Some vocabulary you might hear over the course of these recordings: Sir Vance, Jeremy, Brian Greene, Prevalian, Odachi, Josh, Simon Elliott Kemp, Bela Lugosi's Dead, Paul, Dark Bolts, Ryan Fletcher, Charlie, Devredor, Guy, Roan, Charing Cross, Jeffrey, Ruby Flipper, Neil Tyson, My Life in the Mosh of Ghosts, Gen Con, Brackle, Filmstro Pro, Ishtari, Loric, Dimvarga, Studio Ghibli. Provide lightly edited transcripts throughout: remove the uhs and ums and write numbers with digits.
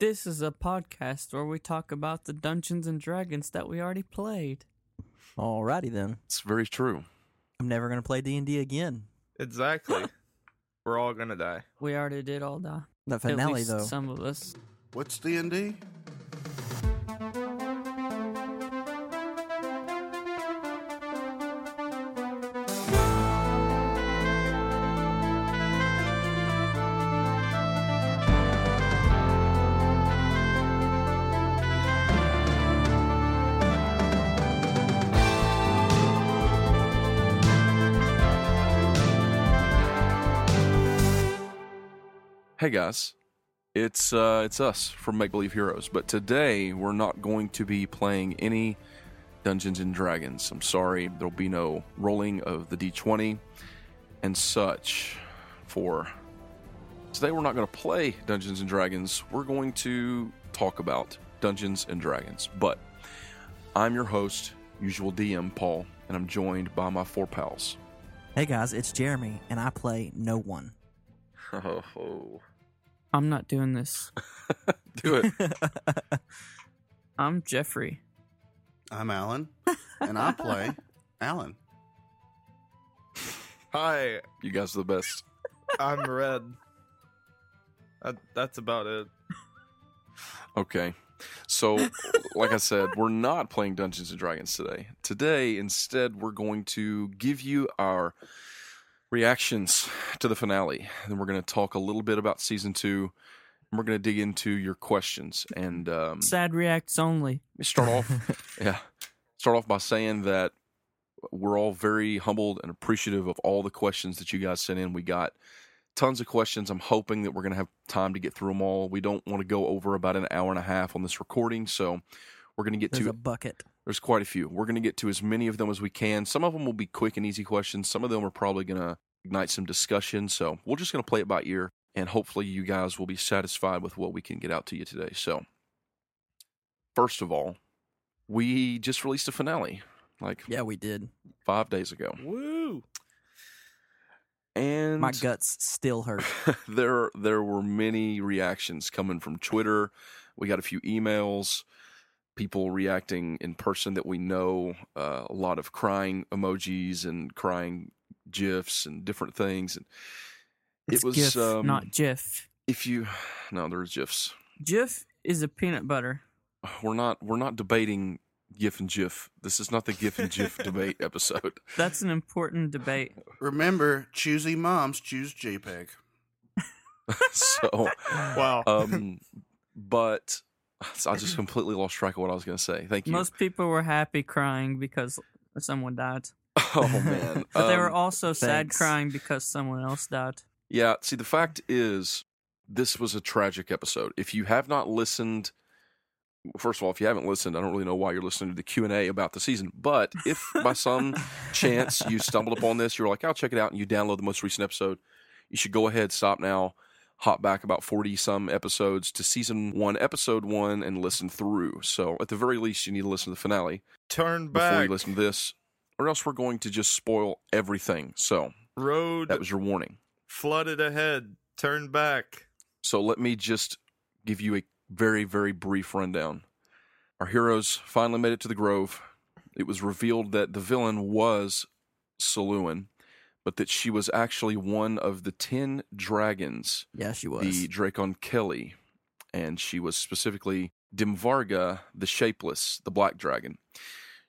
This is a podcast where we talk about the Dungeons and Dragons that we already played. Alrighty then. It's very true. I'm never going to play D&D again. Exactly. We're all going to die. We already did all die. The finale, at least, though. Some of us. What's D&D? Hey guys, it's us from Make Believe Heroes, but today we're not going to be playing any Dungeons and Dragons. I'm sorry, there'll be no rolling of the D20 and such for today. We're not going to play Dungeons and Dragons. We're going to talk about Dungeons and Dragons, but I'm your host, usual DM Paul, and I'm joined by my four pals. Hey guys, it's Jeremy, and I play no one. Oh. I'm not doing this. Do it. I'm Jeffrey. I'm Alan, and I play Alan. Hi. You guys are the best. I'm Red. That's about it. Okay. So, like I said, we're not playing Dungeons & Dragons today. Today, instead, we're going to give you our reactions to the finale. Then we're going to talk a little bit about season 2, and we're going to dig into your questions. And sad reacts only. Start off by saying that we're all very humbled and appreciative of all the questions that you guys sent in. We got tons of questions. I'm hoping that we're going to have time to get through them all. We don't want to go over about an hour and a half on this recording, so we're going to get to a bucket. There's quite a few. We're going to get to as many of them as we can. Some of them will be quick and easy questions. Some of them are probably going to ignite some discussion. So we're just going to play it by ear, and hopefully you guys will be satisfied with what we can get out to you today. So first of all, we just released a finale. Yeah, we did. 5 days ago. Woo! And my guts still hurt. There were many reactions coming from Twitter. We got a few emails. People reacting in person that we know, a lot of crying emojis and crying GIFs and different things. And it was GIF, not GIF. There's GIFs. GIF is a peanut butter. We're not debating GIF and GIF. This is not the GIF and GIF debate episode. That's an important debate. Remember, choosy moms choose JPEG. Wow. But I just completely lost track of what I was going to say. Thank you. Most people were happy crying because someone died. Oh, man. But they were also sad crying because someone else died. Yeah. See, the fact is, this was a tragic episode. If you have not listened, first of all, if you haven't listened, I don't really know why you're listening to the Q&A about the season. But if by some chance you stumbled upon this, you're like, I'll check it out, and you download the most recent episode, you should go ahead, stop now. Hop back about 40-some episodes to Season 1, Episode 1, and listen through. So, at the very least, you need to listen to the finale. Turn back. Before you listen to this, or else we're going to just spoil everything. So, road. That was your warning. Flooded ahead. Turn back. So, let me just give you a very, very brief rundown. Our heroes finally made it to the Grove. It was revealed that the villain was Saluun, but that she was actually one of the 10 dragons. Yeah, she was. The Dracon Kelly. And she was specifically Dimvarga, the Shapeless, the Black Dragon.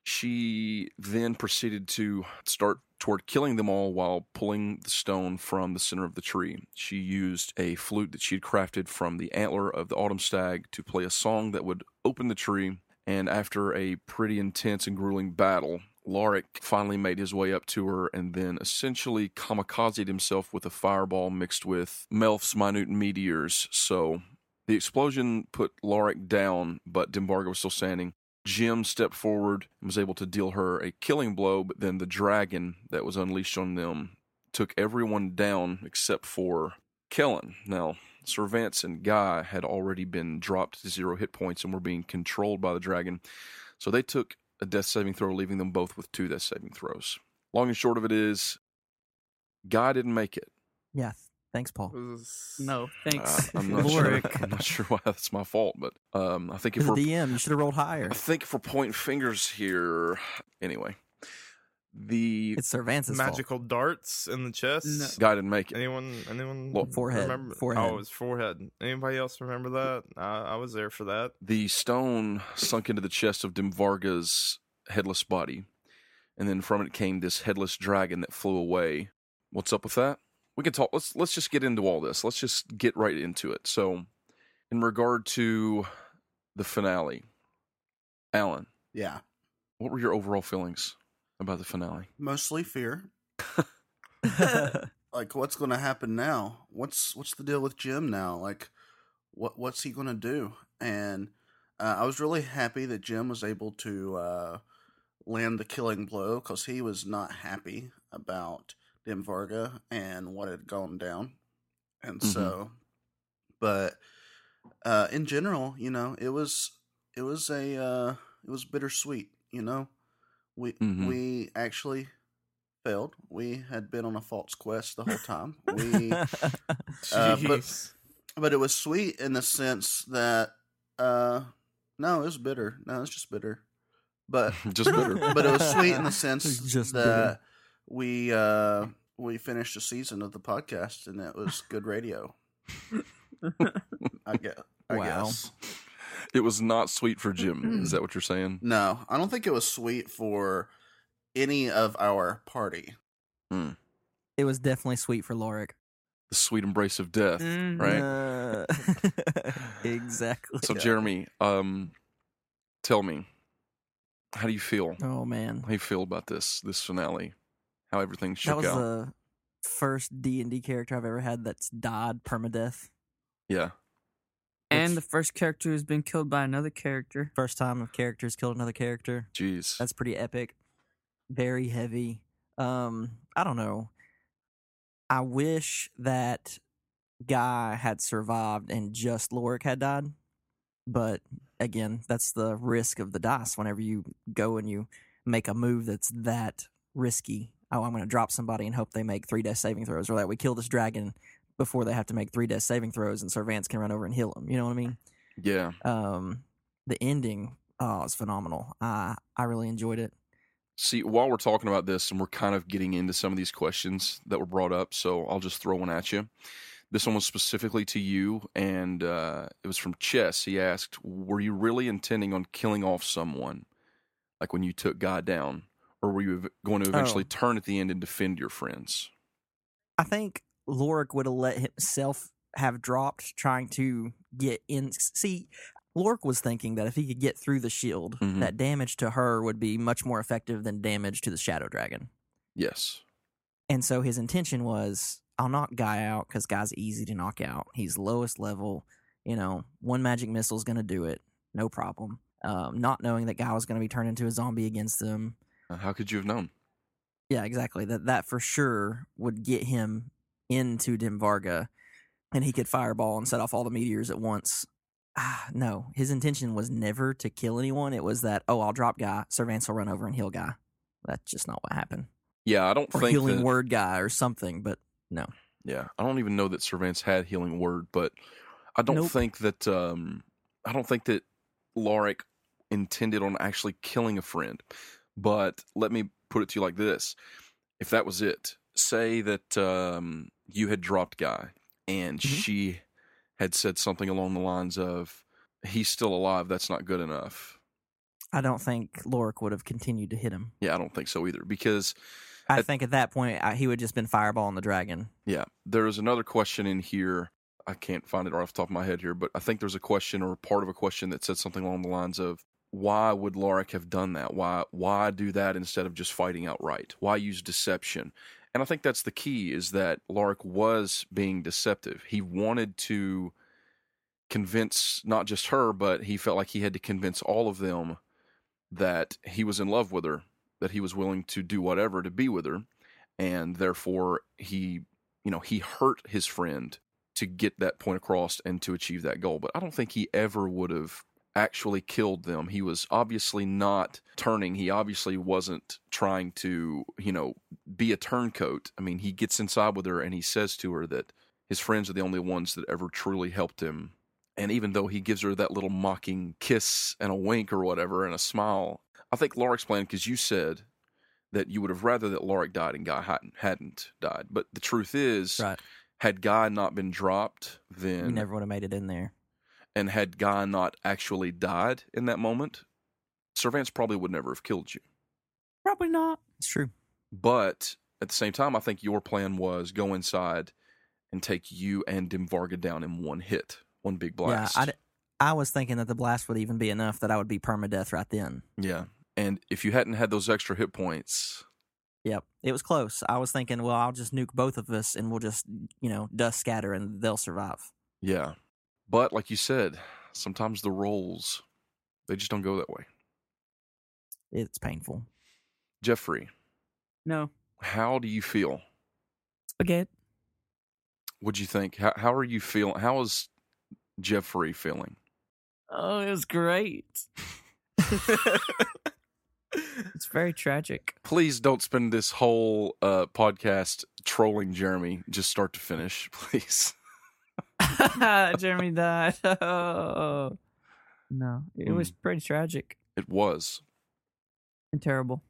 She then proceeded to start toward killing them all while pulling the stone from the center of the tree. She used a flute that she had crafted from the antler of the Autumn Stag to play a song that would open the tree. And after a pretty intense and grueling battle, Loric finally made his way up to her and then essentially kamikazed himself with a fireball mixed with Melf's minute meteors. So the explosion put Loric down, but Dimvarga was still standing. Jim stepped forward and was able to deal her a killing blow, but then the dragon that was unleashed on them took everyone down except for Kellen. Now, Sir Vance and Guy had already been dropped to 0 hit points and were being controlled by the dragon, so they took a death saving throw, leaving them both with 2 death saving throws. Long and short of it is, Guy didn't make it. Yes. Thanks, Paul. No, thanks. I'm not sure why that's my fault, but I think if we're DM, you should have rolled higher. I think if we're pointing fingers here, anyway, it's Sir Vance's magical fault. Darts in the chest. No. Guy didn't make it. Anyone? Look, forehead. Oh, it was forehead. Anybody else remember that? I was there for that. The stone sunk into the chest of Dimvarga's headless body, and then from it came this headless dragon that flew away. What's up with that? We can talk. Let's just get into all this. Let's just get right into it. So, in regard to the finale, Alan. Yeah. What were your overall feelings about the finale? Mostly fear. Like, what's going to happen now? What's the deal with Jim now? Like, what's he going to do? And I was really happy that Jim was able to land the killing blow, because he was not happy about Dimvarga and what had gone down. And so, but in general, you know, it was bittersweet, you know. We actually failed. We had been on a false quest the whole time. But it was sweet in the sense that no, it was bitter. No, it's just bitter. But just bitter. But it was sweet in the sense just that bitter. We finished a season of the podcast, and it was good radio. I guess. It was not sweet for Jim. Is that what you're saying? No, I don't think it was sweet for any of our party. Mm. It was definitely sweet for Loric. The sweet embrace of death, right? Exactly. So, Jeremy, tell me, how do you feel? Oh, man. How do you feel about this finale? How everything shook out. That was the first D&D character I've ever had that's died permadeath. Yeah. And the first character who's been killed by another character. First time a character's killed another character. Jeez. That's pretty epic. Very heavy. I don't know. I wish that Guy had survived and just Loric had died. But, again, that's the risk of the dice whenever you go and you make a move that's that risky. Oh, I'm going to drop somebody and hope they make 3 death saving throws, or that we kill this dragon before they have to make 3 death saving throws and Sir Vance can run over and heal them. You know what I mean? Yeah. The ending is phenomenal. I really enjoyed it. See, while we're talking about this, and we're kind of getting into some of these questions that were brought up, so I'll just throw one at you. This one was specifically to you, and it was from Chess. He asked, were you really intending on killing off someone, like when you took Guy down? Or were you going to eventually turn at the end and defend your friends? I think Loric would have let himself have dropped trying to get in. See, Loric was thinking that if he could get through the shield, that damage to her would be much more effective than damage to the Shadow Dragon. Yes. And so his intention was, I'll knock Guy out because Guy's easy to knock out. He's lowest level. You know, one magic missile's going to do it. No problem. Not knowing that Guy was going to be turned into a zombie against them. How could you have known? Yeah, exactly. That for sure would get him into Dimvarga, and he could fireball and set off all the meteors at once. No, his intention was never to kill anyone. It was that, I'll drop Guy, Sir Vance will run over and heal Guy. That's just not what happened. Yeah, I don't think healing word Guy or something, but no. Yeah, I don't even know that Sir Vance had healing word, but I don't think that Loric intended on actually killing a friend. But let me put it to you like this. If that was it, say that you had dropped Guy and she had said something along the lines of, he's still alive, that's not good enough. I don't think Loric would have continued to hit him. Yeah, I don't think so either, because I think at that point, he would have just been fireballing the dragon. Yeah. There is another question in here. I can't find it right off the top of my head here, but I think there's a question or part of a question that said something along the lines of, why would Loric have done that? Why do that instead of just fighting outright? Why use deception? And I think that's the key, is that Loric was being deceptive. He wanted to convince not just her, but he felt like he had to convince all of them that he was in love with her, that he was willing to do whatever to be with her, and therefore he hurt his friend to get that point across and to achieve that goal. But I don't think he ever would have actually killed them. He was obviously not turning. He obviously wasn't trying to, be a turncoat. I mean, he gets inside with her and he says to her that His friends are the only ones that ever truly helped him. And even though he gives her that little mocking kiss and a wink or whatever and a smile, I think Loric's plan, because you said that you would have rather that Loric died and Guy hadn't died. But the truth is, right, had Guy not been dropped, then... You never would have made it in there. And had Guy not actually died in that moment, Sir Vance probably would never have killed you. Probably not. It's true. But at the same time, I think your plan was go inside and take you and Dimvarga down in one hit. One big blast. Yeah, I was thinking that the blast would even be enough that I would be permadeath right then. Yeah, and if you hadn't had those extra hit points... Yep, it was close. I was thinking, well, I'll just nuke both of us and we'll just, dust scatter and they'll survive. Yeah, but like you said, sometimes the rolls, they just don't go that way. It's painful. Jeffrey. No. How do you feel? Spaghetti. What'd you think? How are you feeling? How is... Jeffrey feeling? Oh, it was great. It's very tragic. Please don't spend this whole podcast trolling Jeremy, just start to finish, please. Jeremy died. Oh. No, it was pretty tragic. It was. And terrible.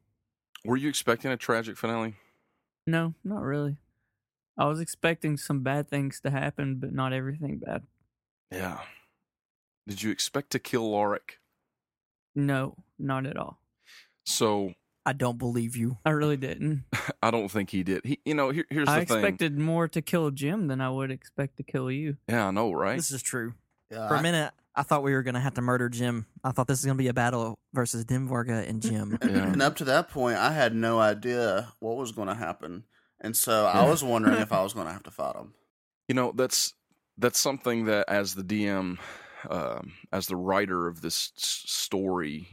Were you expecting a tragic finale? No, not really. I was expecting some bad things to happen, but not everything bad. Yeah. Did you expect to kill Loric? No, not at all. So I don't believe you. I really didn't. I don't think he did. Here's the thing. I expected more to kill Jim than I would expect to kill you. Yeah, I know, right? This is true. For a minute, I thought we were going to have to murder Jim. I thought this was going to be a battle versus Dimvarga and Jim. Yeah. And up to that point, I had no idea what was going to happen. And so I was wondering if I was going to have to fight him. That's something that as the DM, as the writer of this story,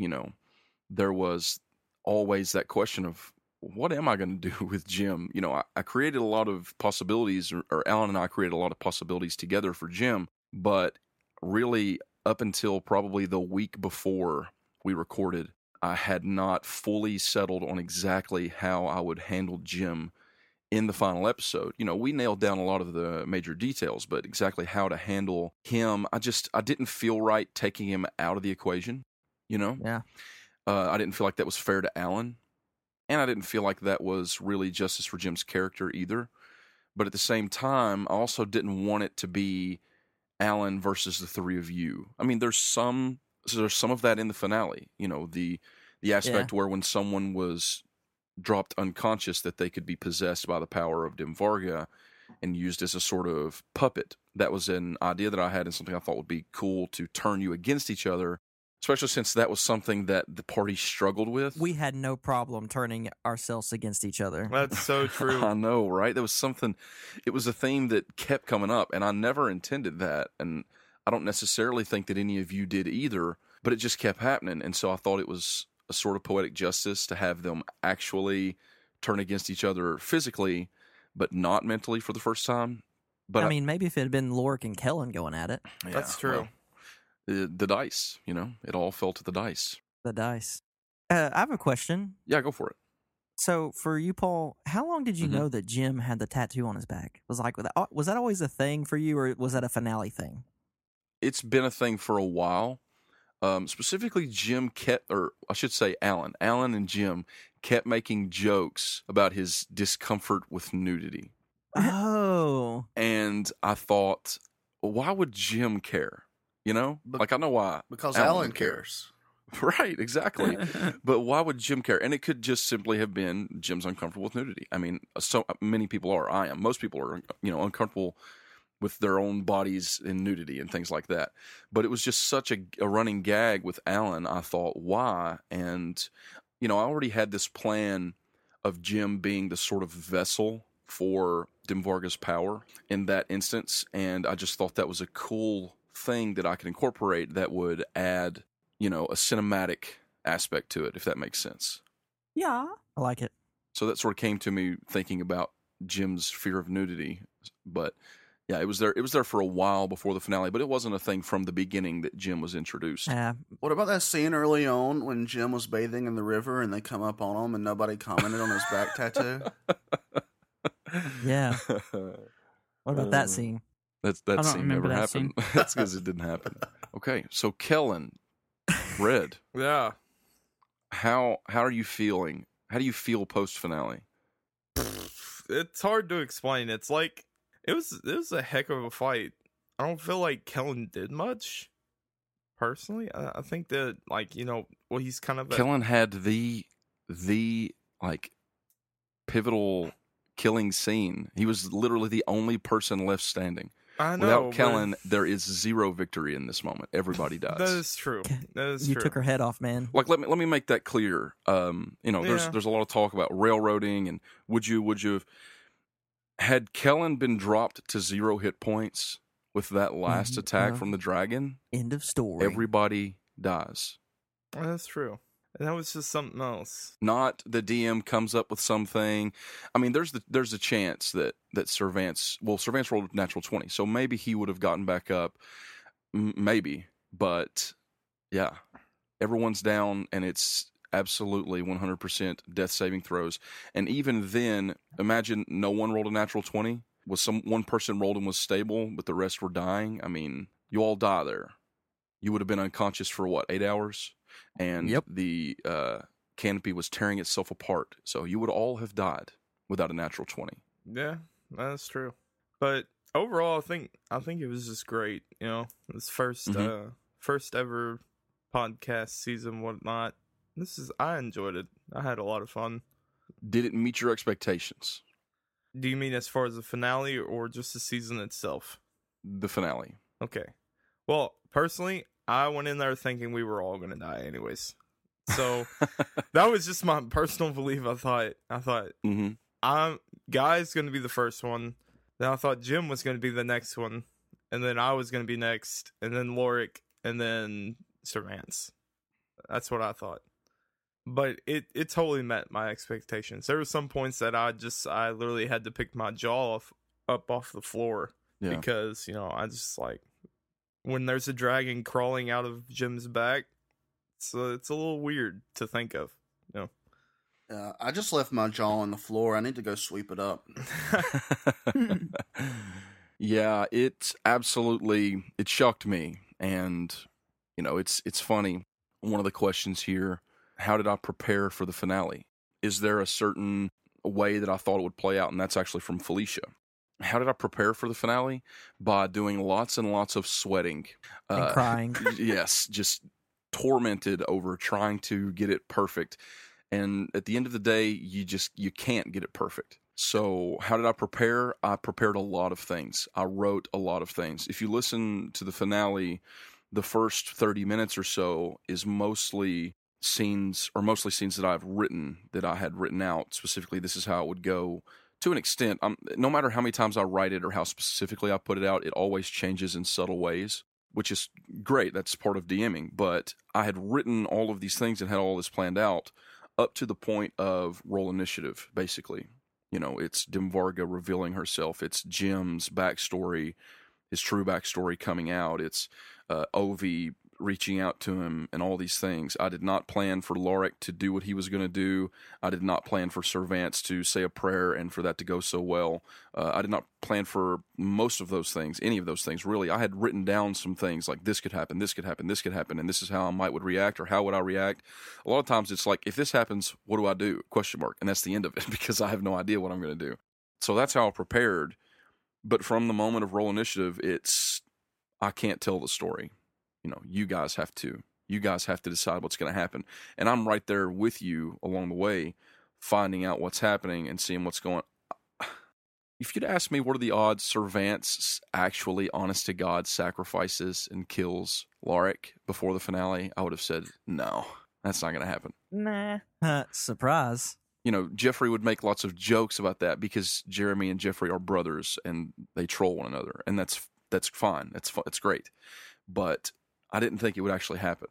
there was always that question of, what am I going to do with Jim? I created a lot of possibilities, or Alan and I created a lot of possibilities together for Jim, but really up until probably the week before we recorded, I had not fully settled on exactly how I would handle Jim in the final episode. We nailed down a lot of the major details, but exactly how to handle him, I didn't feel right taking him out of the equation, Yeah. I didn't feel like that was fair to Alan, and I didn't feel like that was really justice for Jim's character either. But at the same time, I also didn't want it to be Alan versus the three of you. I mean, there's some of that in the finale, the aspect where when someone was dropped unconscious that they could be possessed by the power of Dimvarga and used as a sort of puppet. That was an idea that I had and something I thought would be cool to turn you against each other, especially since that was something that the party struggled with. We had no problem turning ourselves against each other. That's so true. I know, right? It was a theme that kept coming up, and I never intended that, and I don't necessarily think that any of you did either, but it just kept happening, and so I thought it was a sort of poetic justice to have them actually turn against each other physically, but not mentally for the first time. But I mean, maybe if it had been Loric and Kellen going at it. Yeah, that's true. Well, the dice, it all fell to the dice. The dice. I have a question. Yeah, go for it. So for you, Paul, how long did you know that Jim had the tattoo on his back? Was that always a thing for you, or was that a finale thing? It's been a thing for a while. Specifically, Alan and Jim kept making jokes about his discomfort with nudity. Oh. And I thought, why would Jim care? I know why. Because Alan cares. Right, exactly. But why would Jim care? And it could just simply have been Jim's uncomfortable with nudity. I mean, so many people are. I am. Most people are, uncomfortable with their own bodies in nudity and things like that. But it was just such a running gag with Alan, I thought, why? And, I already had this plan of Jim being the sort of vessel for Dimvarga's power in that instance, and I just thought that was a cool thing that I could incorporate that would add, a cinematic aspect to it, if that makes sense. Yeah, I like it. So that sort of came to me thinking about Jim's fear of nudity, but... Yeah, it was there for a while before the finale, but it wasn't a thing from the beginning that Jim was introduced. What about that scene early on when Jim was bathing in the river and they come up on him and nobody commented on his back tattoo? Yeah. What about that scene? That scene never happened. That's because it didn't happen. Okay, so Kellen, Red. Yeah. How are you feeling? How do you feel post-finale? It's hard to explain. It's like, it was a heck of a fight. I don't feel like Kellen did much, personally. I think that, like, you know, well, he's kind of... Kellen had the pivotal killing scene. He was literally the only person left standing. I know. Without Kellen, there is zero victory in this moment. Everybody dies. That is true. You took her head off, man. Like, let me make that clear. There's a lot of talk about railroading and would you have... Had Kellen been dropped to 0 hit points with that last attack from the dragon... End of story. Everybody dies. That's true. That was just something else. Not the DM comes up with something. I mean, there's a chance that Sir Vance... Well, Sir Vance rolled a natural 20, so maybe he would have gotten back up. Maybe. But, yeah. Everyone's down, and it's absolutely 100% death saving throws. And even then, imagine no one rolled a natural 20. Was one person rolled and was stable, but the rest were dying. I mean, you all die there. You would have been unconscious for, 8 hours? And the canopy was tearing itself apart. So you would all have died without a natural 20. Yeah, that's true. But overall, I think it was just great. You know, this first ever podcast season, whatnot. I enjoyed it. I had a lot of fun. Did it meet your expectations? Do you mean as far as the finale or just the season itself? The finale. Okay. Well, personally, I went in there thinking we were all going to die anyways. So that was just my personal belief. I thought Guy's going to be the first one. Then I thought Jim was going to be the next one. And then I was going to be next. And then Loric. And then Sir Vance. That's what I thought. But it totally met my expectations. There were some points that I literally had to pick my jaw up off the floor. Yeah. Because, I just like... When there's a dragon crawling out of Jim's back, so it's a little weird to think of. No, I just left my jaw on the floor. I need to go sweep it up. Yeah, it absolutely shocked me, and it's funny. One of the questions here: how did I prepare for the finale? Is there a certain way that I thought it would play out? And that's actually from Felicia. How did I prepare for the finale? By doing lots and lots of sweating. And crying. Yes, just tormented over trying to get it perfect. And at the end of the day, you can't get it perfect. So how did I prepare? I prepared a lot of things. I wrote a lot of things. If you listen to the finale, the first 30 minutes or so is mostly scenes that I've written, that I had written out. Specifically, this is how it would go. To an extent, no matter how many times I write it or how specifically I put it out, it always changes in subtle ways, which is great. That's part of DMing. But I had written all of these things and had all this planned out up to the point of roll initiative, basically. It's Dimvarga revealing herself. It's Jim's backstory, his true backstory coming out. It's Ovi reaching out to him and all these things. I did not plan for Loric to do what he was going to do. I did not plan for Sir Vance to say a prayer and for that to go so well. I did not plan for most of those things, any of those things, really. I had written down some things like this could happen, this could happen, this could happen, and this is how I would react or how would I react. A lot of times it's like, if this happens, what do I do? ? And that's the end of it because I have no idea what I'm going to do. So that's how I prepared. But from the moment of roll initiative, I can't tell the story. You guys have to decide what's going to happen. And I'm right there with you along the way, finding out what's happening and seeing what's going on. If you'd asked me, what are the odds Sir Vance actually, honest to God, sacrifices and kills Loric before the finale? I would have said, no, that's not going to happen. Nah. Surprise. Jeffrey would make lots of jokes about that because Jeremy and Jeffrey are brothers and they troll one another. And that's fine. That's fun. It's great. But I didn't think it would actually happen.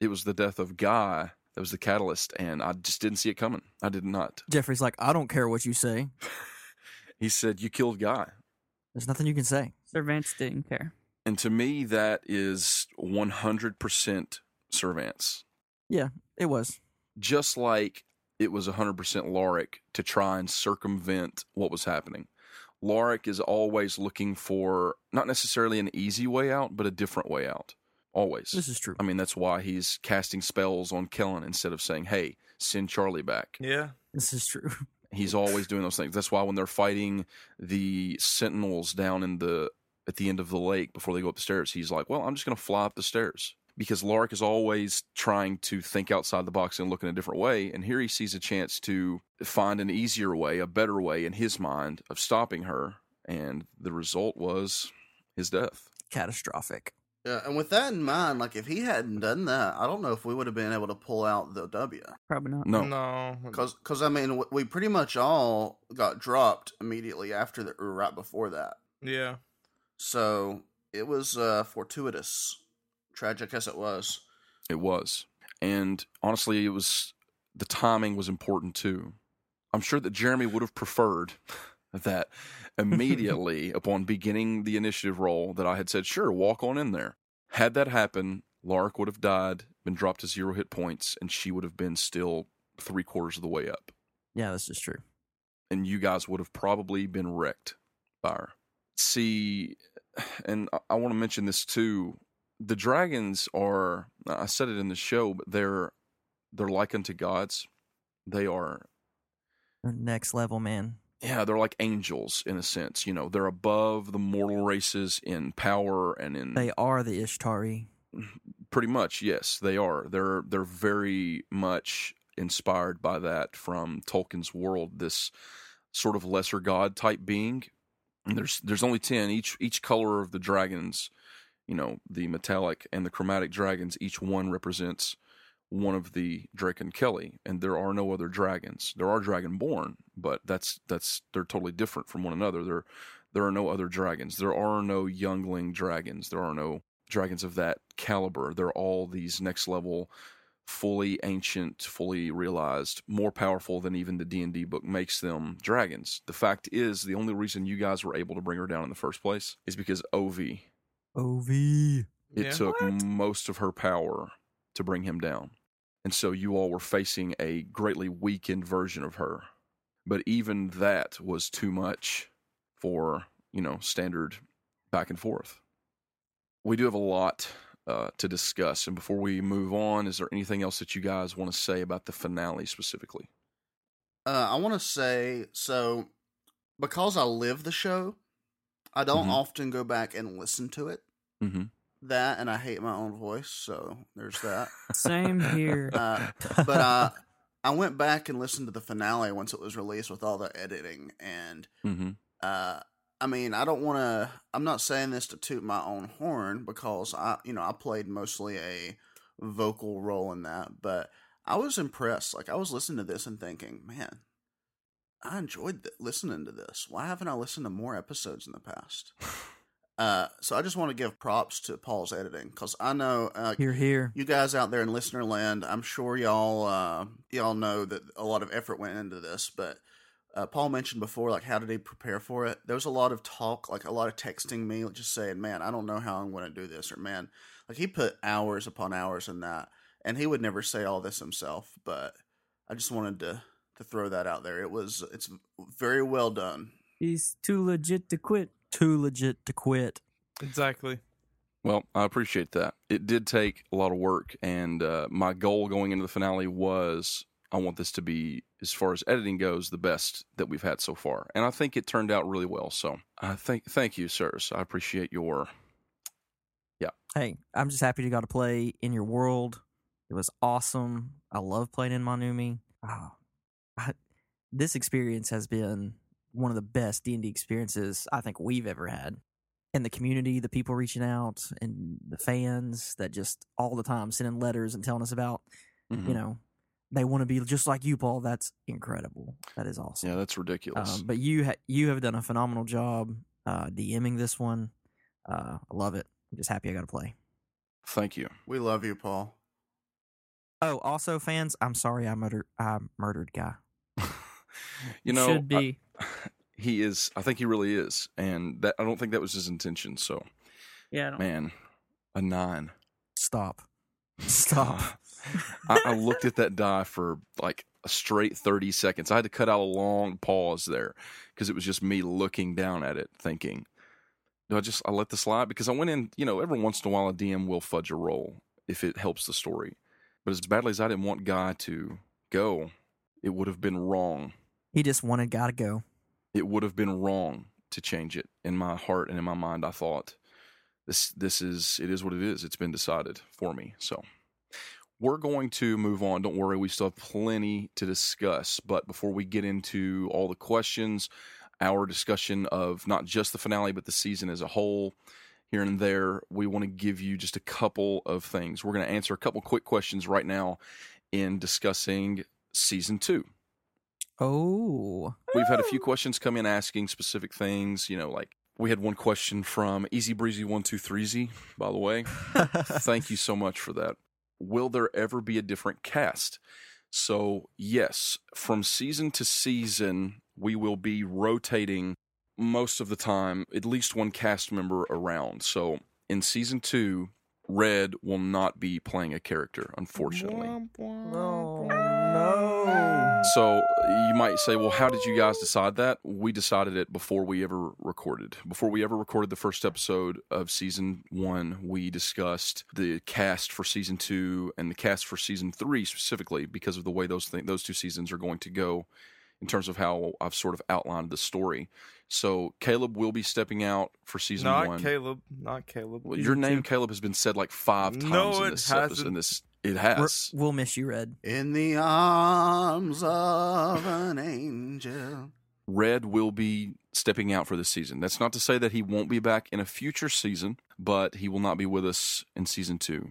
It was the death of Guy that was the catalyst, and I just didn't see it coming. I did not. Jeffrey's like, I don't care what you say. He said, you killed Guy. There's nothing you can say. Sir Vance didn't care. And to me, that is 100% Sir Vance. Yeah, it was. Just like it was 100% Loric to try and circumvent what was happening. Loric is always looking for not necessarily an easy way out, but a different way out. Always. This is true. I mean, that's why he's casting spells on Kellen instead of saying, hey, send Charlie back. Yeah, this is true. He's always doing those things. That's why when they're fighting the sentinels down in the at the end of the lake before they go up the stairs, he's like, well, I'm just going to fly up the stairs. Because Loric is always trying to think outside the box and look in a different way. And here he sees a chance to find an easier way, a better way in his mind of stopping her. And the result was his death. Catastrophic. Yeah, and with that in mind, like, if he hadn't done that, I don't know if we would have been able to pull out the W. Probably not. No. Because, I mean, we pretty much all got dropped immediately after that, or right before that. Yeah. So, it was fortuitous. Tragic as it was. It was. And, honestly, it was... The timing was important, too. I'm sure that Jeremy would have preferred... that immediately upon beginning the initiative roll that I had said, sure, walk on in there. Had that happened, Loric would have died, been dropped to 0 hit points, and she would have been still 3/4 of the way up. Yeah, this is true. And you guys would have probably been wrecked by her. See, and I want to mention this too. The dragons are, I said it in the show, but they're likened to gods. They are. Next level, man. Yeah, they're like angels in a sense. You know, they're above the mortal races in power and in. They are the Ishtari. Pretty much, yes, they are. They're very much inspired by that from Tolkien's world. This sort of lesser god type being. And there's only 10. Each color of the dragons, you know, the metallic and the chromatic dragons. Each one represents one of the Drake and Kelly, and there are no other dragons. There are dragonborn, but that's they're totally different from one another. There are no other dragons. There are no youngling dragons. There are no dragons of that caliber. They're all these next level, fully ancient, fully realized, more powerful than even the D&D book makes them dragons. The fact is, the only reason you guys were able to bring her down in the first place is because Ovi. It took most of her power to bring him down. And so you all were facing a greatly weakened version of her. But even that was too much for, you know, standard back and forth. We do have a lot to discuss. And before we move on, is there anything else that you guys want to say about the finale specifically? I want to say, so, because I live the show, I don't often go back and listen to it. Mm-hmm. That, and I hate my own voice, so there's that. Same here. But I went back and listened to the finale once it was released with all the editing, and I mean, I don't want to. I'm not saying this to toot my own horn because I played mostly a vocal role in that, but I was impressed. Like, I was listening to this and thinking, man, I enjoyed listening to this. Why haven't I listened to more episodes in the past? So I just want to give props to Paul's editing, because I know hear. You guys out there in listener land, I'm sure y'all know that a lot of effort went into this, but Paul mentioned before, like, how did he prepare for it? There was a lot of talk, like a lot of texting me, just saying, man, I don't know how I'm going to do this, or man, like, he put hours upon hours in that, and he would never say all this himself, but I just wanted to throw that out there. It's very well done. He's too legit to quit. Exactly. Well, I appreciate that. It did take a lot of work, and my goal going into the finale was I want this to be, as far as editing goes, the best that we've had so far. And I think it turned out really well. So I thank you, sirs. I appreciate your... Yeah. Hey, I'm just happy to got to play in your world. It was awesome. I love playing in Manumi. Oh, this experience has been... one of the best D&D experiences I think we've ever had. And the community, the people reaching out, and the fans that just all the time sending letters and telling us about, you know, they want to be just like you, Paul. That's incredible. That is awesome. Yeah, that's ridiculous. But you have done a phenomenal job DMing this one. I love it. I'm just happy I got to play. Thank you. We love you, Paul. Oh, also, fans, I'm sorry I murdered Guy. You know, should be. He is. I think he really is, and that I don't think that was his intention. So, yeah, man, a 9. Stop. Stop. I looked at that die for like a straight 30 seconds. I had to cut out a long pause there because it was just me looking down at it thinking, do I just let this slide? Because I went in, you know, every once in a while a DM will fudge a roll if it helps the story. But as badly as I didn't want Guy to go, it would have been wrong. He just wanted Guy to go. It would have been wrong to change it. In my heart and in my mind, I thought, This is what it is. It's been decided for me. So we're going to move on. Don't worry, we still have plenty to discuss. But before we get into all the questions, our discussion of not just the finale, but the season as a whole, here and there, we want to give you just a couple of things. We're going to answer a couple quick questions right now in discussing season 2. Oh. We've had a few questions come in asking specific things, you know, like, we had one question from Easy Breezy 123Z, by the way. Thank you so much for that. Will there ever be a different cast? So, yes, from season to season, we will be rotating most of the time, at least one cast member around. So, in season 2, Red will not be playing a character, unfortunately. Oh, no. So you might say, well, how did you guys decide that? We decided it before we ever recorded. Before we ever recorded the first episode of season 1, we discussed the cast for season 2 and the cast for season 3 specifically because of the way those two seasons are going to go in terms of how I've sort of outlined the story. So Caleb will be stepping out for season 1. Not Caleb. Well, your name, Caleb, has been said like 5 times in this. It has. We'll miss you, Red. In the arms of an angel. Red will be stepping out for this season. That's not to say that he won't be back in a future season, but he will not be with us in season 2.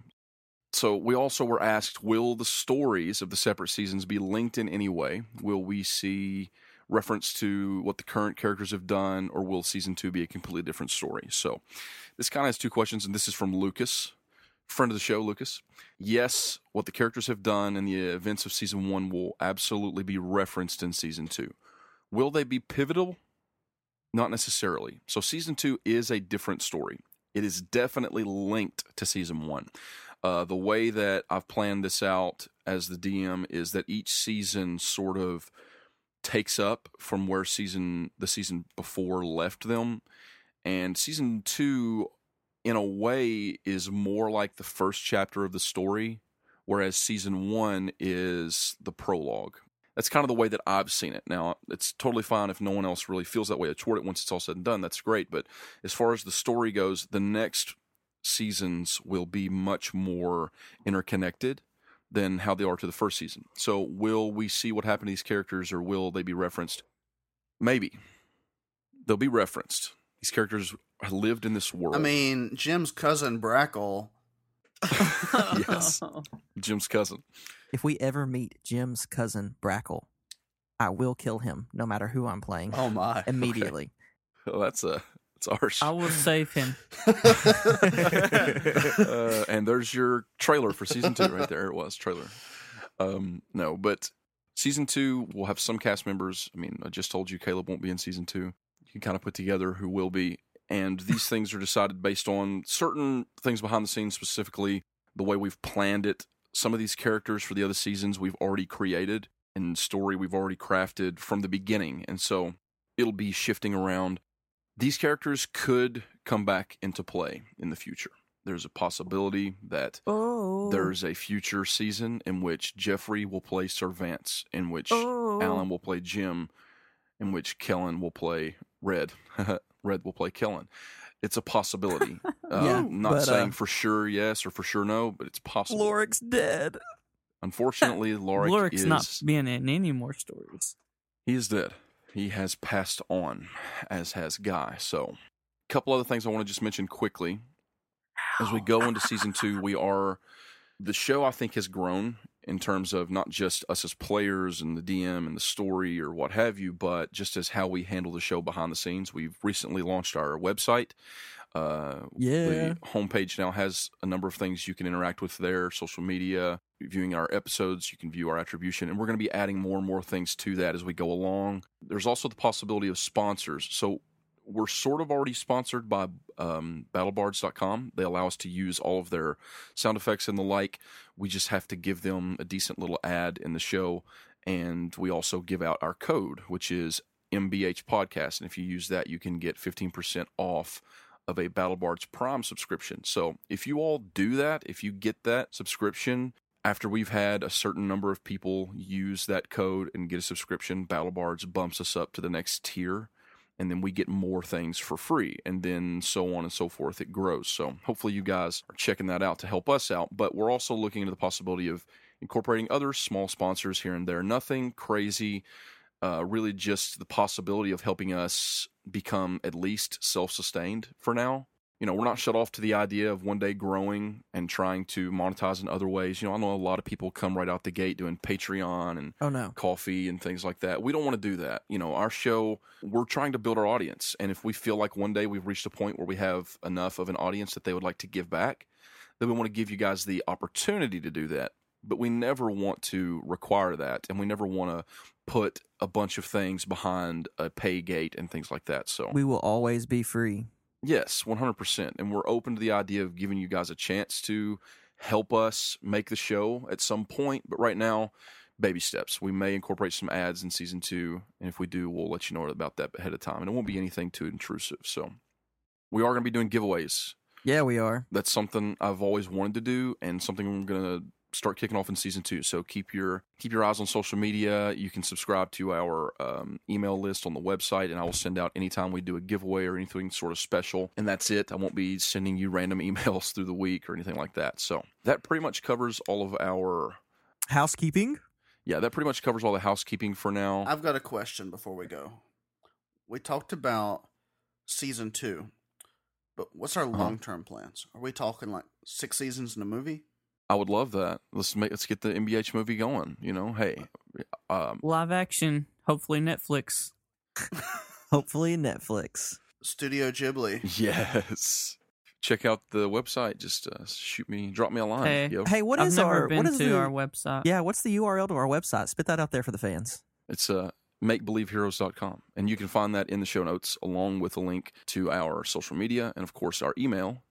So we also were asked, will the stories of the separate seasons be linked in any way? Will we see reference to what the current characters have done, or will season 2 be a completely different story? So this kind of has two questions, and this is from Lucas, friend of the show, Lucas. Yes, what the characters have done and the events of season 1 will absolutely be referenced in season 2. Will they be pivotal? Not necessarily. So season 2 is a different story. It is definitely linked to season 1. The way that I've planned this out as the DM is that each season sort of takes up from where the season before left them. And season 2, in a way, is more like the first chapter of the story, whereas season 1 is the prologue. That's kind of the way that I've seen it. Now, it's totally fine if no one else really feels that way toward it once it's all said and done. That's great. But as far as the story goes, the next seasons will be much more interconnected than how they are to the first season. So will we see what happened to these characters, or will they be referenced? Maybe. They'll be referenced. These characters lived in this world. I mean, Jim's cousin, Brackle. Yes. Jim's cousin. If we ever meet Jim's cousin, Brackle, I will kill him, no matter who I'm playing. Oh, my. Immediately. Okay. Well, that's harsh. I will save him. And there's your trailer for season 2 right there. It was trailer. No, but season 2 will have some cast members. I mean, I just told you Caleb won't be in season 2. You can kind of put together who will be. And these things are decided based on certain things behind the scenes, specifically the way we've planned it. Some of these characters for the other seasons we've already created, and story we've already crafted from the beginning. And so it'll be shifting around. These characters could come back into play in the future. There's a possibility that there's a future season in which Jeffrey will play Sir Vance, in which Alan will play Jim, in which Kellen will play Red. Red will play Kellen. It's a possibility. Not saying for sure yes or for sure no, but it's possible. Loric's dead. Unfortunately, Loric's not being in any more stories. He is dead. He has passed on, as has Guy. So a couple other things I want to just mention quickly. As we go into season 2, the show, I think, has grown in terms of not just us as players and the DM and the story or what have you, but just as how we handle the show behind the scenes. We've recently launched our website. The homepage now has a number of things you can interact with there, social media, viewing our episodes, you can view our attribution, and we're going to be adding more and more things to that as we go along. There's also the possibility of sponsors. So we're sort of already sponsored by BattleBards.com. They allow us to use all of their sound effects and the like. We just have to give them a decent little ad in the show, and we also give out our code, which is MBH Podcast. And if you use that, you can get 15% off of a BattleBards Prime subscription. So if you all do that, if you get that subscription, after we've had a certain number of people use that code and get a subscription, BattleBards bumps us up to the next tier, and then we get more things for free, and then so on and so forth. It grows. So hopefully you guys are checking that out to help us out. But we're also looking into the possibility of incorporating other small sponsors here and there. Nothing crazy, really just the possibility of helping us become at least self-sustained for now. You know, we're not shut off to the idea of one day growing and trying to monetize in other ways. You know, I know a lot of people come right out the gate doing Patreon and coffee and things like that. We don't want to do that. You know, our show, we're trying to build our audience. And if we feel like one day we've reached a point where we have enough of an audience that they would like to give back, then we want to give you guys the opportunity to do that. But we never want to require that, and we never want to put a bunch of things behind a pay gate and things like that. So we will always be free. Yes, 100%. And we're open to the idea of giving you guys a chance to help us make the show at some point. But right now, baby steps. We may incorporate some ads in season 2, and if we do, we'll let you know about that ahead of time. And it won't be anything too intrusive. So we are going to be doing giveaways. Yeah, we are. That's something I've always wanted to do, and something I'm going to start kicking off in season 2. So keep your eyes on social media. You can subscribe to our email list on the website, and I will send out anytime we do a giveaway or anything sort of special. And that's it. I won't be sending you random emails through the week or anything like that. So that pretty much covers all of our housekeeping. Yeah, that pretty much covers all the housekeeping for now. I've got a question before we go. We talked about season 2, but what's our long-term plans? Are we talking like 6 seasons in a movie? I would love that. Let's get the MBH movie going. You know, hey, live action. Hopefully Netflix. Hopefully Netflix. Studio Ghibli. Yes. Check out the website. Just drop me a line. Hey, what is our website? Yeah, what's the URL to our website? Spit that out there for the fans. It's makebelieveheroes.com, and you can find that in the show notes along with a link to our social media and of course our email.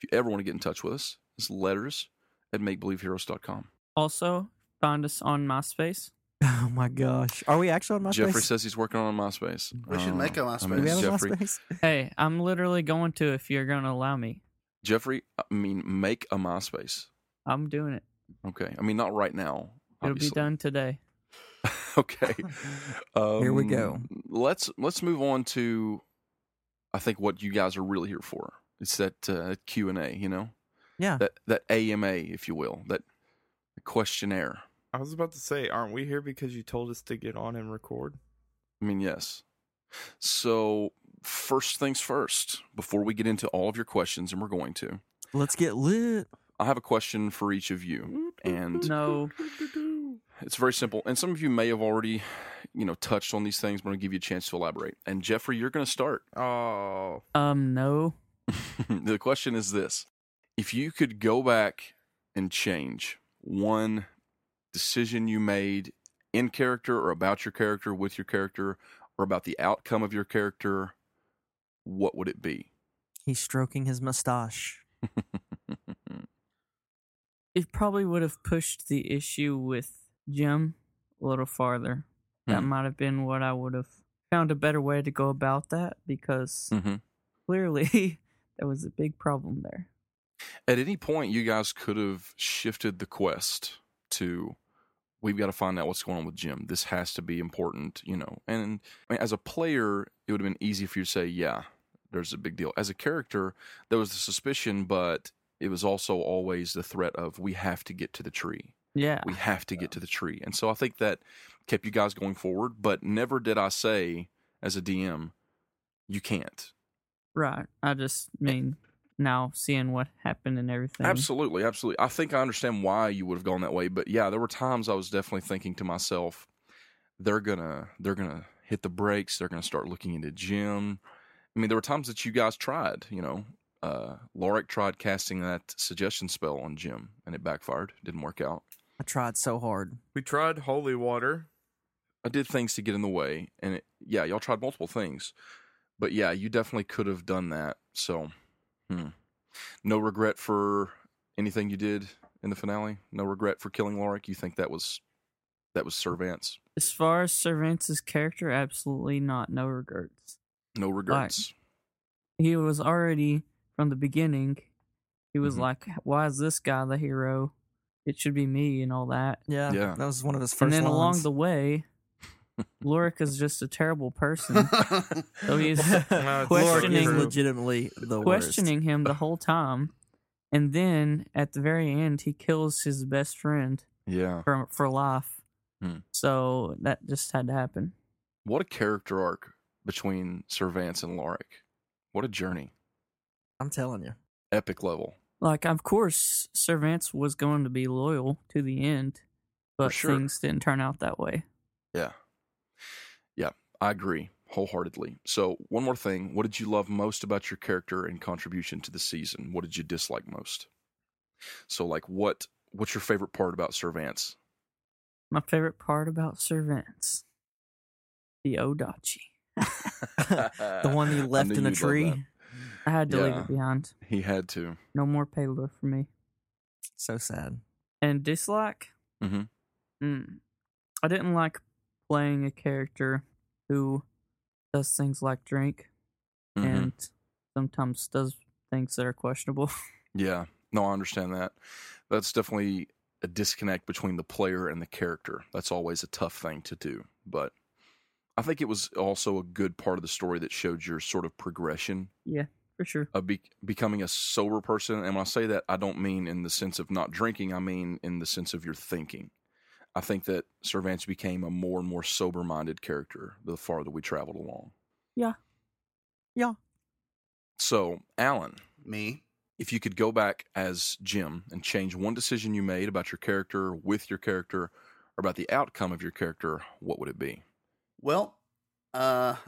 If you ever want to get in touch with us, it's letters at makebelieveheroes.com. Also, find us on MySpace. Oh my gosh. Are we actually on MySpace? Jeffrey says he's working on MySpace. We should make a MySpace. MySpace? Hey, I'm literally going to if you're going to allow me. Jeffrey, make a MySpace. I'm doing it. Okay. I mean, not right now. Obviously. It'll be done today. Okay. Here we go. Let's move on to, I think, what you guys are really here for. It's that Q&A, you know? Yeah, that AMA, if you will, that questionnaire. I was about to say, aren't we here because you told us to get on and record? I mean, yes. So first things first, before we get into all of your questions, and we're going to. Let's get lit. I have a question for each of you. And no. It's very simple. And some of you may have already, touched on these things, but I'm going to give you a chance to elaborate. And Jeffrey, you're going to start. Oh. No. The question is this. If you could go back and change one decision you made in character or about your character, with your character, or about the outcome of your character, what would it be? He's stroking his mustache. It probably would have pushed the issue with Jim a little farther. That might have been what I would have found a better way to go about that, because clearly there was a big problem there. At any point, you guys could have shifted the quest to, we've got to find out what's going on with Jim. This has to be important, And I mean, as a player, it would have been easy for you to say, yeah, there's a big deal. As a character, there was the suspicion, but it was also always the threat of, we have to get to the tree. Yeah. We have to get to the tree. And so I think that kept you guys going forward, but never did I say, as a DM, you can't. Right. I just mean... Now, seeing what happened and everything. Absolutely, absolutely. I think I understand why you would have gone that way. But yeah, there were times I was definitely thinking to myself, they're gonna hit the brakes. They're gonna start looking into Jim. I mean, there were times that you guys tried. Loric tried casting that suggestion spell on Jim, and it backfired. Didn't work out. I tried so hard. We tried holy water. I did things to get in the way, and y'all tried multiple things. But yeah, you definitely could have done that. So, no regret for anything you did in the finale? No regret for killing Loric? You think that was Sir Vance? As far as Sir Vance's character, absolutely not. No regrets. No regrets. Like, he was already, from the beginning, he was like, why is this guy the hero? It should be me and all that. Yeah. That was one of his first lines. And then along the way, Loric is just a terrible person. So he's questioning him the whole time. And then at the very end, he kills his best friend. Yeah. For life. So that just had to happen. What a character arc between Sir Vance and Loric. What a journey. I'm telling you. Epic level. Like, of course, Sir Vance was going to be loyal to the end, but things didn't turn out that way. Yeah, I agree wholeheartedly. So, one more thing. What did you love most about your character and contribution to the season? What did you dislike most? So, like, what's your favorite part about Sir Vance? My favorite part about Sir Vance? The Odachi. The one you left in a tree? I had to leave it behind. He had to. No more Pelor for me. So sad. And dislike? I didn't like playing a character who does things like drink and sometimes does things that are questionable. Yeah. No, I understand that. That's definitely a disconnect between the player and the character. That's always a tough thing to do. But I think it was also a good part of the story that showed your sort of progression. Yeah, for sure. Of becoming a sober person. And when I say that, I don't mean in the sense of not drinking. I mean in the sense of your thinking. I think that Sir Vance became a more and more sober-minded character the farther we traveled along. Yeah. So, Alan. Me? If you could go back as Jim and change one decision you made about your character, with your character, or about the outcome of your character, what would it be? Well, Jim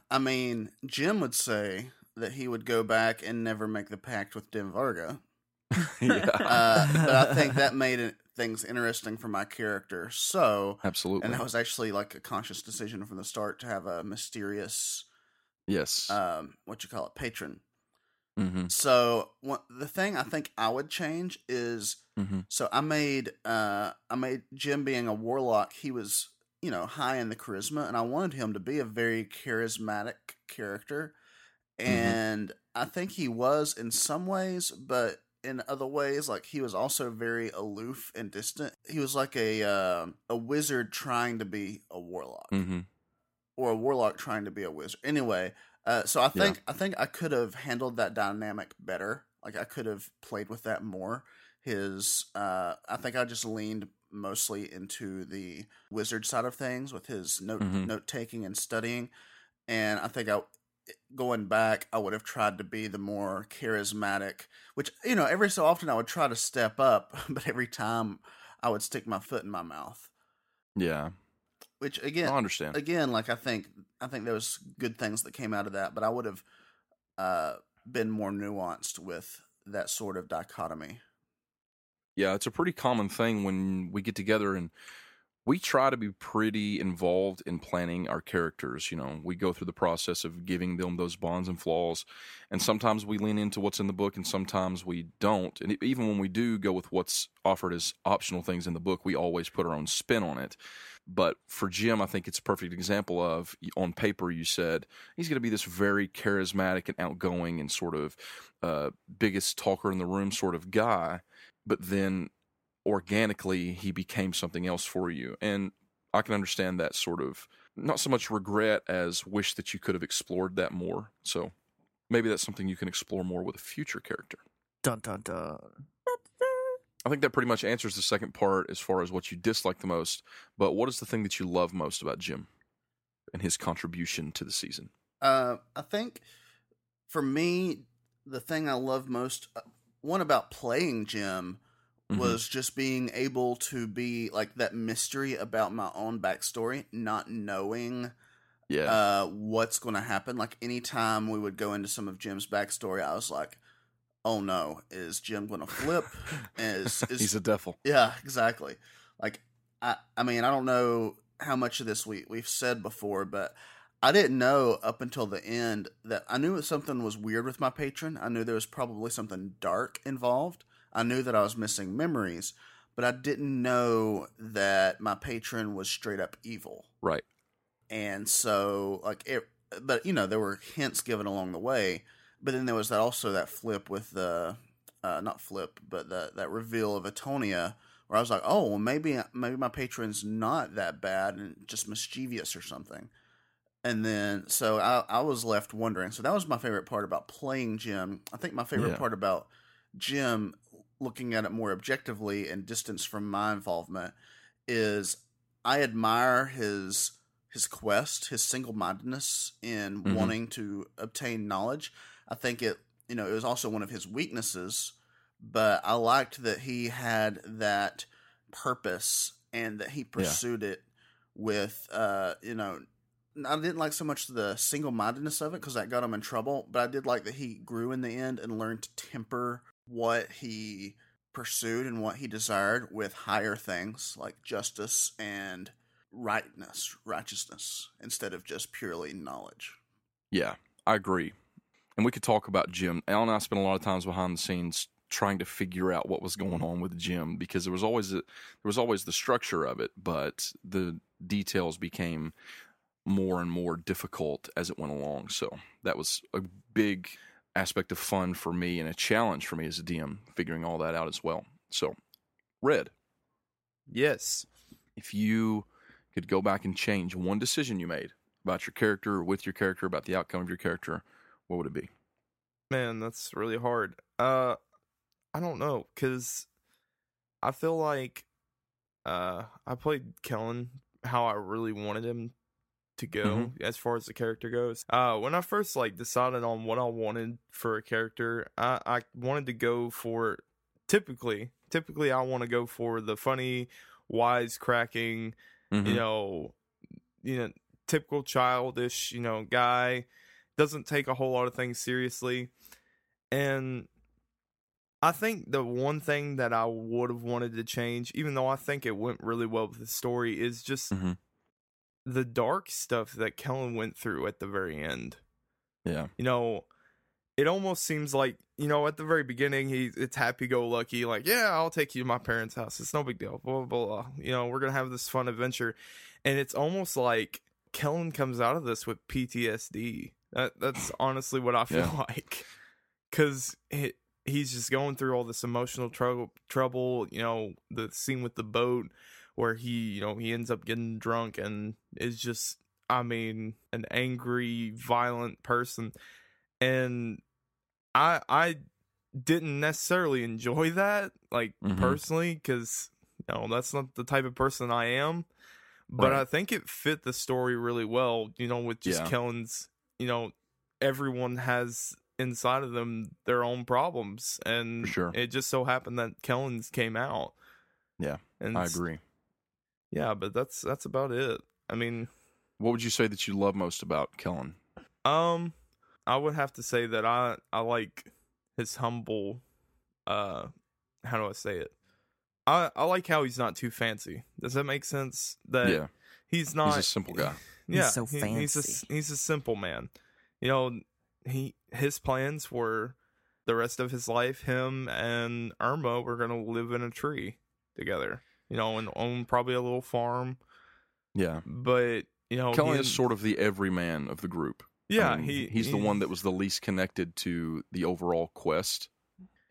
would say that he would go back and never make the pact with Dimvarga. But I think that made things interesting for my character. So absolutely, and that was actually like a conscious decision from the start to have a mysterious, patron. So the thing I think I would change is so I made Jim being a warlock. He was high in the charisma, and I wanted him to be a very charismatic character, and I think he was in some ways, but in other ways, like, he was also very aloof and distant. He was like a wizard trying to be a warlock, or a warlock trying to be a wizard. Anyway, so I think I could have handled that dynamic better. Like, I could have played with that more. I think I just leaned mostly into the wizard side of things with his note taking and studying, and I think going back, I would have tried to be the more charismatic, which, every so often I would try to step up, but every time I would stick my foot in my mouth. Yeah. Which, again, I understand. Again, like, I think there was good things that came out of that, but I would have been more nuanced with that sort of dichotomy. Yeah, it's a pretty common thing when we get together, and we try to be pretty involved in planning our characters. We go through the process of giving them those bonds and flaws, and sometimes we lean into what's in the book, and sometimes we don't. And even when we do go with what's offered as optional things in the book, we always put our own spin on it. But for Jim, I think it's a perfect example of, on paper, you said he's going to be this very charismatic and outgoing and sort of biggest talker in the room sort of guy, but then organically he became something else for you. And I can understand that sort of, not so much regret as wish that you could have explored that more. So maybe that's something you can explore more with a future character. Dun, dun, dun. I think that pretty much answers the second part as far as what you dislike the most, but what is the thing that you love most about Jim and his contribution to the season? I think for me, the thing I love most, one about playing Jim, was just being able to be like that mystery about my own backstory, not knowing what's going to happen. Like, anytime we would go into some of Jim's backstory, I was like, oh no, is Jim going to flip? He's a devil. Yeah, exactly. Like, I don't know how much of this we've said before, but I didn't know up until the end that I knew something was weird with my patron. I knew there was probably something dark involved. I knew that I was missing memories, but I didn't know that my patron was straight up evil. Right. And so, like, but you know, there were hints given along the way, but then there was that also that flip with the, not flip, but that reveal of Atonia, where I was like, oh, well, maybe my patron's not that bad and just mischievous or something. And then, so I was left wondering. So that was my favorite part about playing Jim. I think my favorite part about Jim, looking at it more objectively and distance from my involvement, is I admire his quest, his single-mindedness in wanting to obtain knowledge. I think it was also one of his weaknesses, but I liked that he had that purpose and that he pursued it with, I didn't like so much the single-mindedness of it because that got him in trouble, but I did like that he grew in the end and learned to temper what he pursued and what he desired with higher things like justice and righteousness instead of just purely knowledge. Yeah, I agree. And we could talk about Jim. Alan and I spent a lot of times behind the scenes trying to figure out what was going on with Jim because there was always the structure of it, but the details became more and more difficult as it went along. So that was a big aspect of fun for me and a challenge for me as a DM, figuring all that out as well. So, Red. Yes. If you could go back and change one decision you made about your character or with your character, about the outcome of your character, what would it be? Man, that's really hard. I don't know, because I feel like I played Kellen how I really wanted him to go as far as the character goes. When I first decided on what I wanted for a character, I wanted to go for typically I want to go for the funny, wisecracking, you know, typical childish, you know, guy, doesn't take a whole lot of things seriously. And I think the one thing that I would have wanted to change, even though I think it went really well with the story, is just the dark stuff that Kellen went through at the very end. Yeah. You know, it almost seems like, you know, at the very beginning, it's happy-go-lucky. Like, yeah, I'll take you to my parents' house. It's no big deal. Blah, blah, blah. You know, we're going to have this fun adventure. And it's almost like Kellen comes out of this with PTSD. That's honestly what I feel like. Because he's just going through all this emotional trouble, you know, the scene with the boat, where he ends up getting drunk and is just, I mean, an angry, violent person. And I didn't necessarily enjoy that, personally, because, you know, that's not the type of person I am. But I think it fit the story really well, you know, with just Kellen's, you know, everyone has inside of them their own problems. And it just so happened that Kellen's came out. Yeah, and I agree. Yeah, but that's about it. I mean, what would you say that you love most about Kellen? I would have to say that I like his humble, how do I say it? I like how he's not too fancy. Does that make sense? That he's not. He's a simple guy. Yeah, he's so fancy. He's a simple man. You know, his plans were the rest of his life, him and Irma were going to live in a tree together. You know, and own probably a little farm. Yeah. But, you know, Kellen is sort of the everyman of the group. Yeah. I mean, he's the one that was the least connected to the overall quest.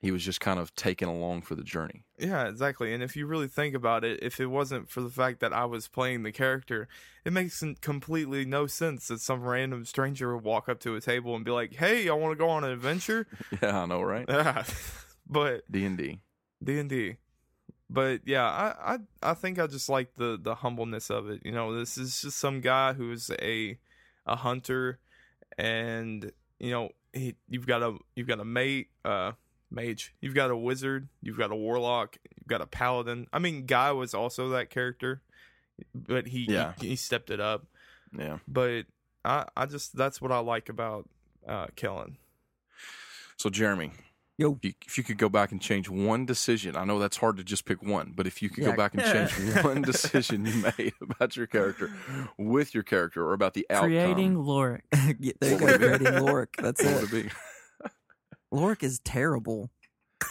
He was just kind of taken along for the journey. Yeah, exactly. And if you really think about it, if it wasn't for the fact that I was playing the character, it makes completely no sense that some random stranger would walk up to a table and be like, hey, I want to go on an adventure. Yeah, I know, right? Yeah. But D&D. But yeah, I think I just like the humbleness of it. You know, this is just some guy who's a hunter, and you know, you've got a mage, you've got a wizard, you've got a warlock, you've got a paladin. I mean, Guy was also that character, but he stepped it up. Yeah. But I just that's what I like about Kellen. So Jeremy, Yo. If you could go back and change one decision, I know that's hard to just pick one, but if you could go back and change one decision you made about your character, with your character, or about the creating outcome. Creating Loric. Yeah, there you go, creating Loric. That's it. Loric is terrible.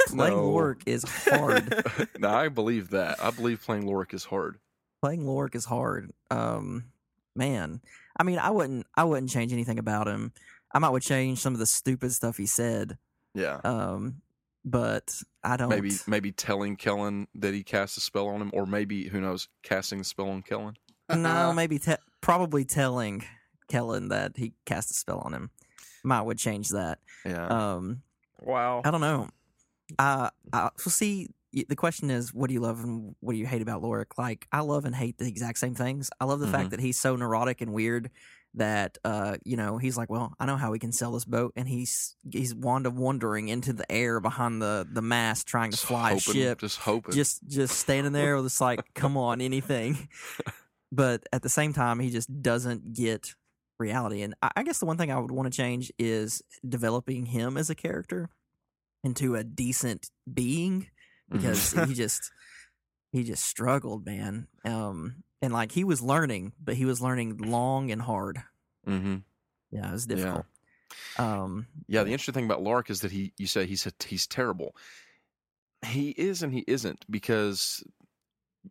Playing Loric is hard. No, I believe that. I believe playing Loric is hard. Playing Loric is hard. Man, I mean, I wouldn't change anything about him. I might would change some of the stupid stuff he said. Yeah. But I don't. Maybe telling Kellen that he cast a spell on him, or maybe who knows, casting the spell on Kellen. No, maybe probably telling Kellen that he cast a spell on him. Might would change that. Yeah. Wow. I don't know. So see, the question is, what do you love and what do you hate about Loric? Like, I love and hate the exact same things. I love the fact that he's so neurotic and weird that, you know, he's like, well, I know how we can sail this boat. And he's wandering into the air behind the mast trying to fly a ship. Just hoping. Just standing there with this, like, come on, anything. But at the same time, he just doesn't get reality. And I guess the one thing I would want to change is developing him as a character into a decent being, because he just struggled, man. And like, he was learning, but he was learning long and hard. Mm-hmm. Yeah, it was difficult. Yeah. The interesting thing about Loric is that he's terrible. He is and he isn't, because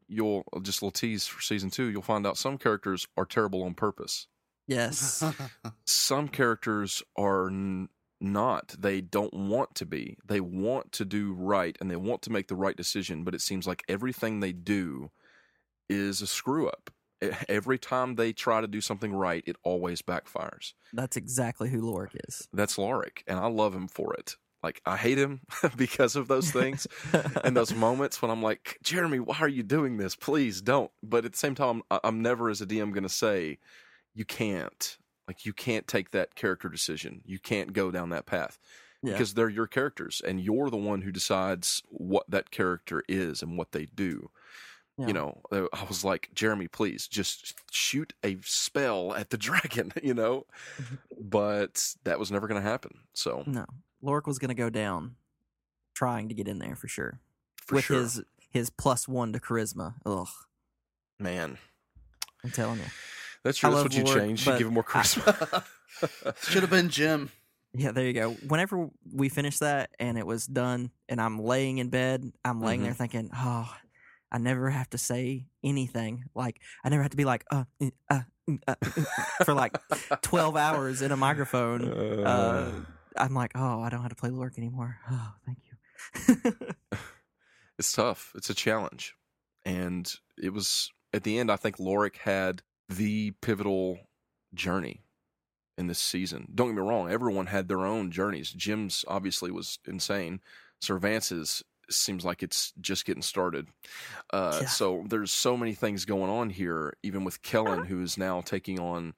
you'll just a little tease for season 2. You'll find out some characters are terrible on purpose. Yes, some characters are. Not. They don't want to be. They want to do right, and they want to make the right decision, but it seems like everything they do is a screw-up. Every time they try to do something right, it always backfires. That's exactly who Loric is. That's Loric, and I love him for it. Like, I hate him because of those things and those moments when I'm like, Jeremy, why are you doing this? Please don't. But at the same time, I'm never as a DM going to say, you can't. Like, you can't take that character decision. You can't go down that path because they're your characters, and you're the one who decides what that character is and what they do. Yeah. You know, I was like, Jeremy, please just shoot a spell at the dragon, you know, but that was never going to happen. So no, Loric was going to go down trying to get in there for sure. With his +1 to charisma. Ugh, man, I'm telling you. That's true. That's what you change. You give him more charisma. Should have been Jim. Yeah, there you go. Whenever we finished that and it was done and I'm laying in bed, I'm laying there thinking, oh, I never have to say anything. Like, I never have to be like, for like 12 hours in a microphone. I'm like, oh, I don't have to play Loric anymore. Oh, thank you. It's tough. It's a challenge. And it was, at the end, I think Loric had the pivotal journey in this season. Don't get me wrong, everyone had their own journeys. Jim's obviously was insane. Sir Vance's seems like it's just getting started. So there's so many things going on here, even with Kellen, who is now taking on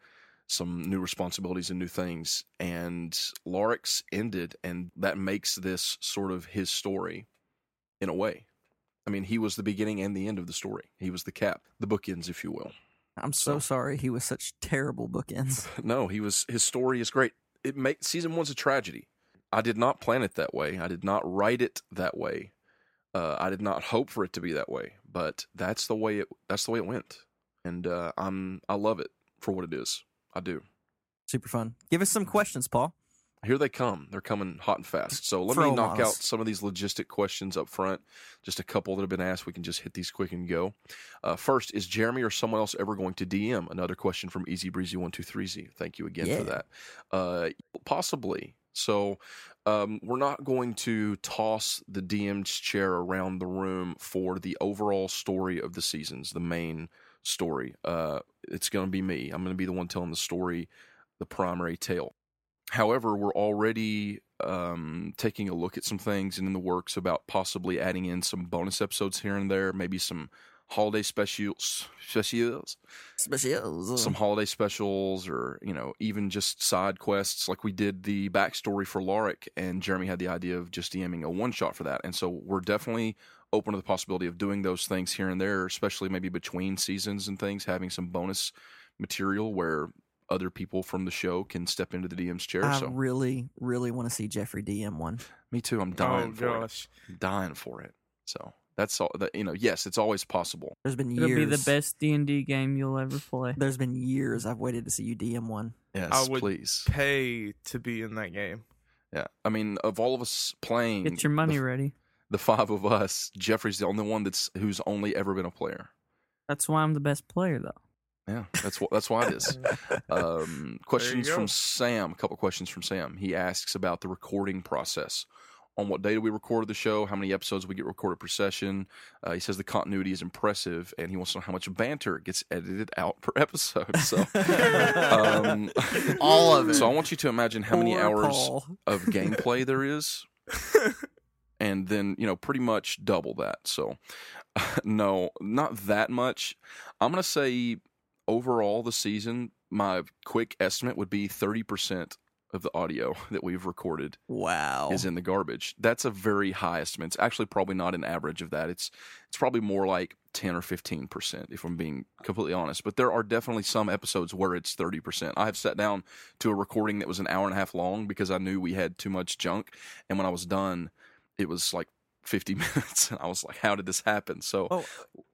some new responsibilities and new things. And Loric's ended, and that makes this sort of his story in a way. I mean, he was the beginning and the end of the story. He was the cap, the bookends, if you will. I'm so sorry he was such terrible bookends. No, his story is great. Season 1's a tragedy. I did not plan it that way. I did not write it that way. I did not hope for it to be that way. But that's the way it went. And I love it for what it is. I do. Super fun. Give us some questions, Paul. Here they come. They're coming hot and fast. So let me knock out some of these logistic questions up front. Just a couple that have been asked. We can just hit these quick and go. First, is Jeremy or someone else ever going to DM? Another question from Easy Breezy 1230Z. Thank you again for that. Possibly. So we're not going to toss the DM's chair around the room for the overall story of the seasons, the main story. It's going to be me. I'm going to be the one telling the story, the primary tale. However, we're already taking a look at some things and in the works about possibly adding in some bonus episodes here and there, maybe some holiday specials, some holiday specials, or, you know, even just side quests. Like, we did the backstory for Loric, and Jeremy had the idea of just DMing a one-shot for that. And so we're definitely open to the possibility of doing those things here and there, especially maybe between seasons and things, having some bonus material where other people from the show can step into the DM's chair. I really, really want to see Jeffrey DM one. Me too. I'm dying for it. I'm dying for it. So that's all. That, you know, yes, it's always possible. There's been years. It'll be the best D&D game you'll ever play. There's been years I've waited to see you DM one. Yes, I would pay to be in that game. Yeah, I mean, of all of us playing, get your money ready. The five of us, Jeffrey's the only one who's only ever been a player. That's why I'm the best player, though. Yeah, that's why it is. Questions from Sam. A couple questions from Sam. He asks about the recording process. On what day do we record the show? How many episodes we get recorded per session? He says the continuity is impressive, and he wants to know how much banter gets edited out per episode. So, all of it. So I want you to imagine how many hours of gameplay there is. And then, you know, pretty much double that. So, no, not that much. I'm going to say overall the season, my quick estimate would be 30% of the audio that we've recorded is in the garbage. That's a very high estimate. It's actually probably not an average of that. It's probably more like 10 or 15% if I'm being completely honest. But there are definitely some episodes where it's 30%. I have sat down to a recording that was an hour and a half long because I knew we had too much junk. And when I was done, it was like 50 minutes, and I was like, how did this happen? So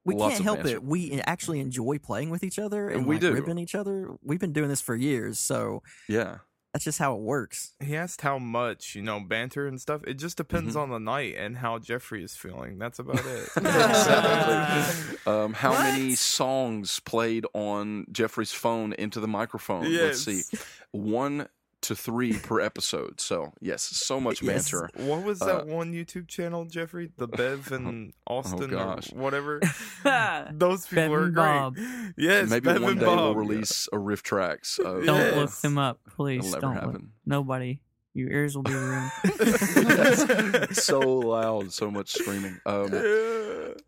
we can't help it. We actually enjoy playing with each other and we do. Ripping each other. We've been doing this for years, so yeah. That's just how it works. He asked how much, you know, banter and stuff. It just depends on the night and how Jeffrey is feeling. That's about it. Exactly. How many songs played on Jeffrey's phone into the microphone? Yes. Let's see. 1 to 3 per episode. So, yes, so much banter. Yes. What was that one YouTube channel, Jeffrey? The Bev and Austin or whatever? Those people are great. Bob. Yes, maybe Bev one day we'll release a riff tracks. Don't look them up, please. It'll never happen. Nobody. Your ears will be ruined. So loud, so much screaming.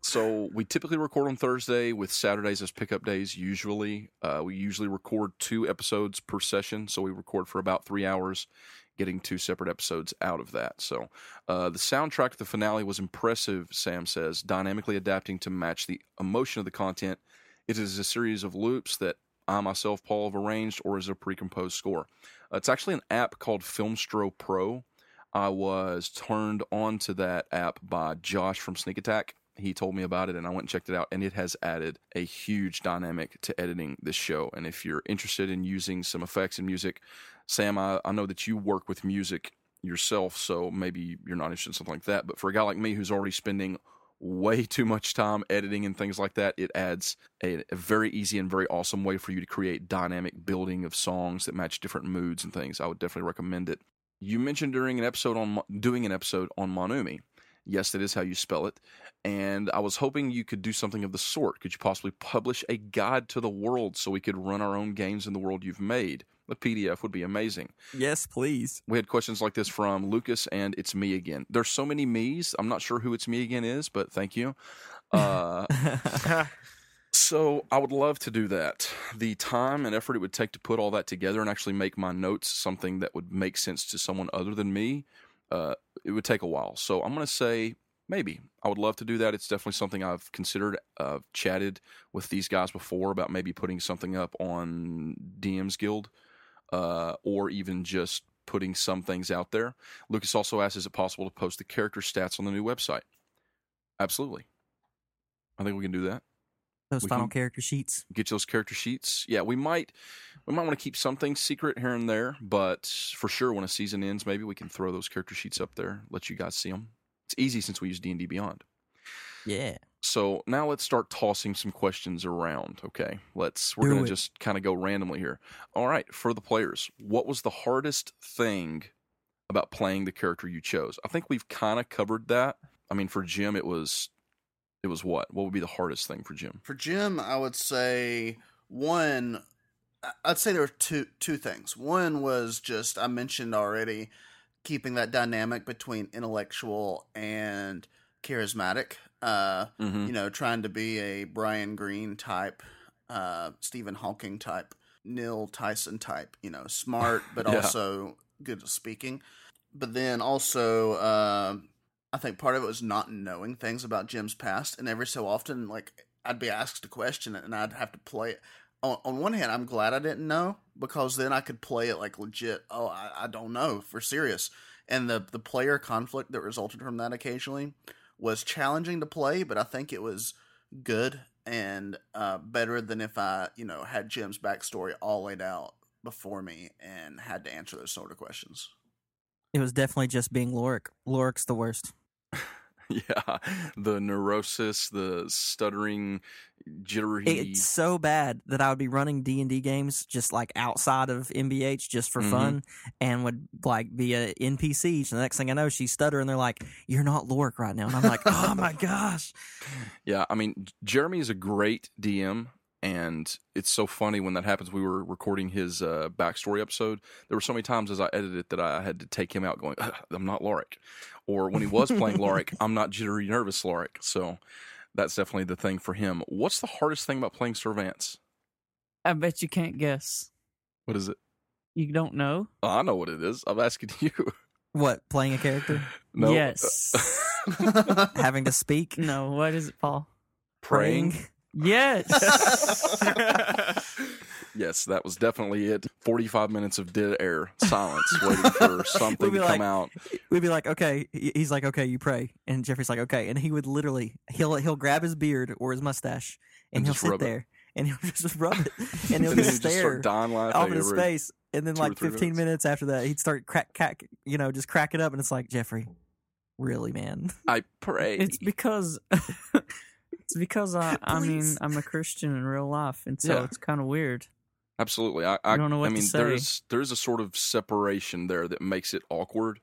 So we typically record on Thursday with Saturdays as pickup days usually. We usually record 2 episodes per session, so we record for about 3 hours, getting 2 separate episodes out of that. So the soundtrack to the finale was impressive, Sam says, dynamically adapting to match the emotion of the content. It is a series of loops that I myself, Paul, have arranged, or is a pre-composed score. It's actually an app called Filmstro Pro. I was turned on to that app by Josh from Sneak Attack. He told me about it, and I went and checked it out, and it has added a huge dynamic to editing this show. And if you're interested in using some effects and music, Sam, I know that you work with music yourself, so maybe you're not interested in something like that. But for a guy like me who's already spending way too much time editing and things like that, it adds a very easy and very awesome way for you to create dynamic building of songs that match different moods and things. I would definitely recommend it. You mentioned during an episode on doing an episode on Manumi. Yes, that is how you spell it. And I was hoping you could do something of the sort. Could you possibly publish a guide to the world so we could run our own games in the world you've made? The PDF would be amazing. Yes, please. We had questions like this from Lucas and It's Me Again. There's so many me's. I'm not sure who It's Me Again is, but thank you. So I would love to do that. The time and effort it would take to put all that together and actually make my notes something that would make sense to someone other than me, it would take a while. So I'm going to say maybe. I would love to do that. It's definitely something I've considered. I've chatted with these guys before about maybe putting something up on DM's Guild. Or even just putting some things out there. Lucas also asks, is it possible to post the character stats on the new website? Absolutely. I think we can do that. Those final character sheets. Get you those character sheets. Yeah, we might want to keep some things secret here and there, but for sure when a season ends, maybe we can throw those character sheets up there, let you guys see them. It's easy since we use D&D Beyond. Yeah. So now let's start tossing some questions around, okay? We're going to just kind of go randomly here. All right, for the players, what was the hardest thing about playing the character you chose? I think we've kind of covered that. I mean, for Jim, it was what? What would be the hardest thing for Jim? For Jim, I would say there were two things. One was just, I mentioned already, keeping that dynamic between intellectual and charismatic. You know, trying to be a Brian Greene type, Stephen Hawking type, Neil Tyson type, you know, smart, but also good at speaking. But then also, I think part of it was not knowing things about Jim's past. And every so often, like, I'd be asked a question and I'd have to play it. on one hand, I'm glad I didn't know, because then I could play it like legit. Oh, I don't know for serious. And the player conflict that resulted from that occasionally was challenging to play, but I think it was good and better than if I, you know, had Jim's backstory all laid out before me and had to answer those sort of questions. It was definitely just being Loric. Loric's the worst. Yeah, the neurosis, the stuttering, jittery. It's so bad that I would be running D&D games just like outside of MBH just for fun, and would like be an NPC. And the next thing I know, she's stuttering. And they're like, "You're not Loric right now," and I'm like, "Oh my gosh." Yeah, I mean, Jeremy is a great DM. And it's so funny when that happens. We were recording his backstory episode. There were so many times as I edited it that I had to take him out going, I'm not Loric. Or when he was playing Loric, I'm not jittery nervous Loric. So that's definitely the thing for him. What's the hardest thing about playing Sir Vance? I bet you can't guess. What is it? You don't know? I know what it is. I'm asking you. What, playing a character? No. Yes. Having to speak? No. What is it, Paul? Praying? Yes. Yes, that was definitely it. 45 minutes of dead air, silence, waiting for something to come out. We'd be like, okay. He's like, okay, you pray. And Jeffrey's like, okay. And he would literally, he'll grab his beard or his mustache and he'll sit there and he'll just rub it. And he'll just stare off into space. And then like 15 minutes after that, he'd start just crack it up. And it's like, Jeffrey, really, man? I pray. It's because... It's because, I'm a Christian in real life, and so it's kind of weird. Absolutely. I don't know what to say. There's a sort of separation there that makes it awkward,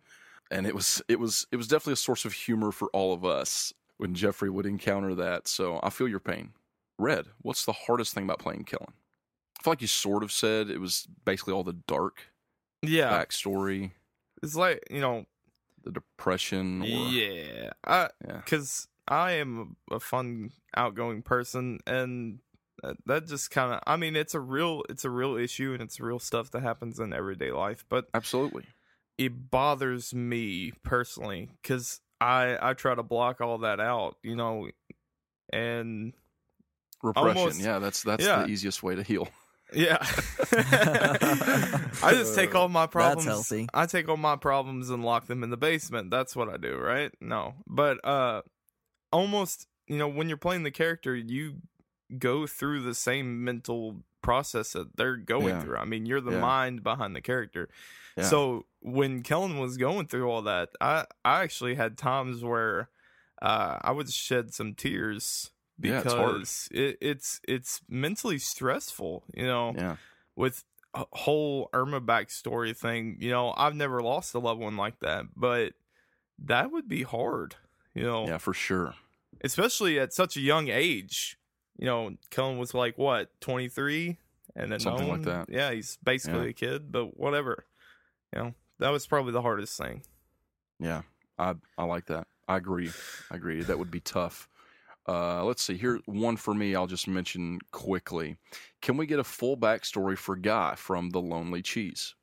and it was definitely a source of humor for all of us when Jeffrey would encounter that, so I feel your pain. Red, what's the hardest thing about playing Kellen? I feel like you sort of said it was basically all the dark backstory. It's like, you know... The depression. Or, because... I am a fun, outgoing person, and that just kind of... I mean, it's a real issue, and it's real stuff that happens in everyday life, but... Absolutely. It bothers me, personally, because I try to block all that out, you know, and... Repression, that's the easiest way to heal. Yeah. I just take all my problems... That's healthy. I take all my problems and lock them in the basement. That's what I do, right? No. But, almost, you know, when you're playing the character, you go through the same mental process that they're going through. I mean, you're the mind behind the character. Yeah. So when Kellen was going through all that, I actually had times where I would shed some tears because it's mentally stressful, you know, with a whole Irma backstory thing. You know, I've never lost a loved one like that, but that would be hard, you know. Yeah, for sure. Especially at such a young age, you know. Kellen was like, what, 23, and then something like that. Yeah, he's basically a kid, but whatever. You know, that was probably the hardest thing. Yeah, I like that. I agree. That would be tough. Let's see. Here, one for me. I'll just mention quickly. Can we get a full backstory for Guy from The Lonely Cheese?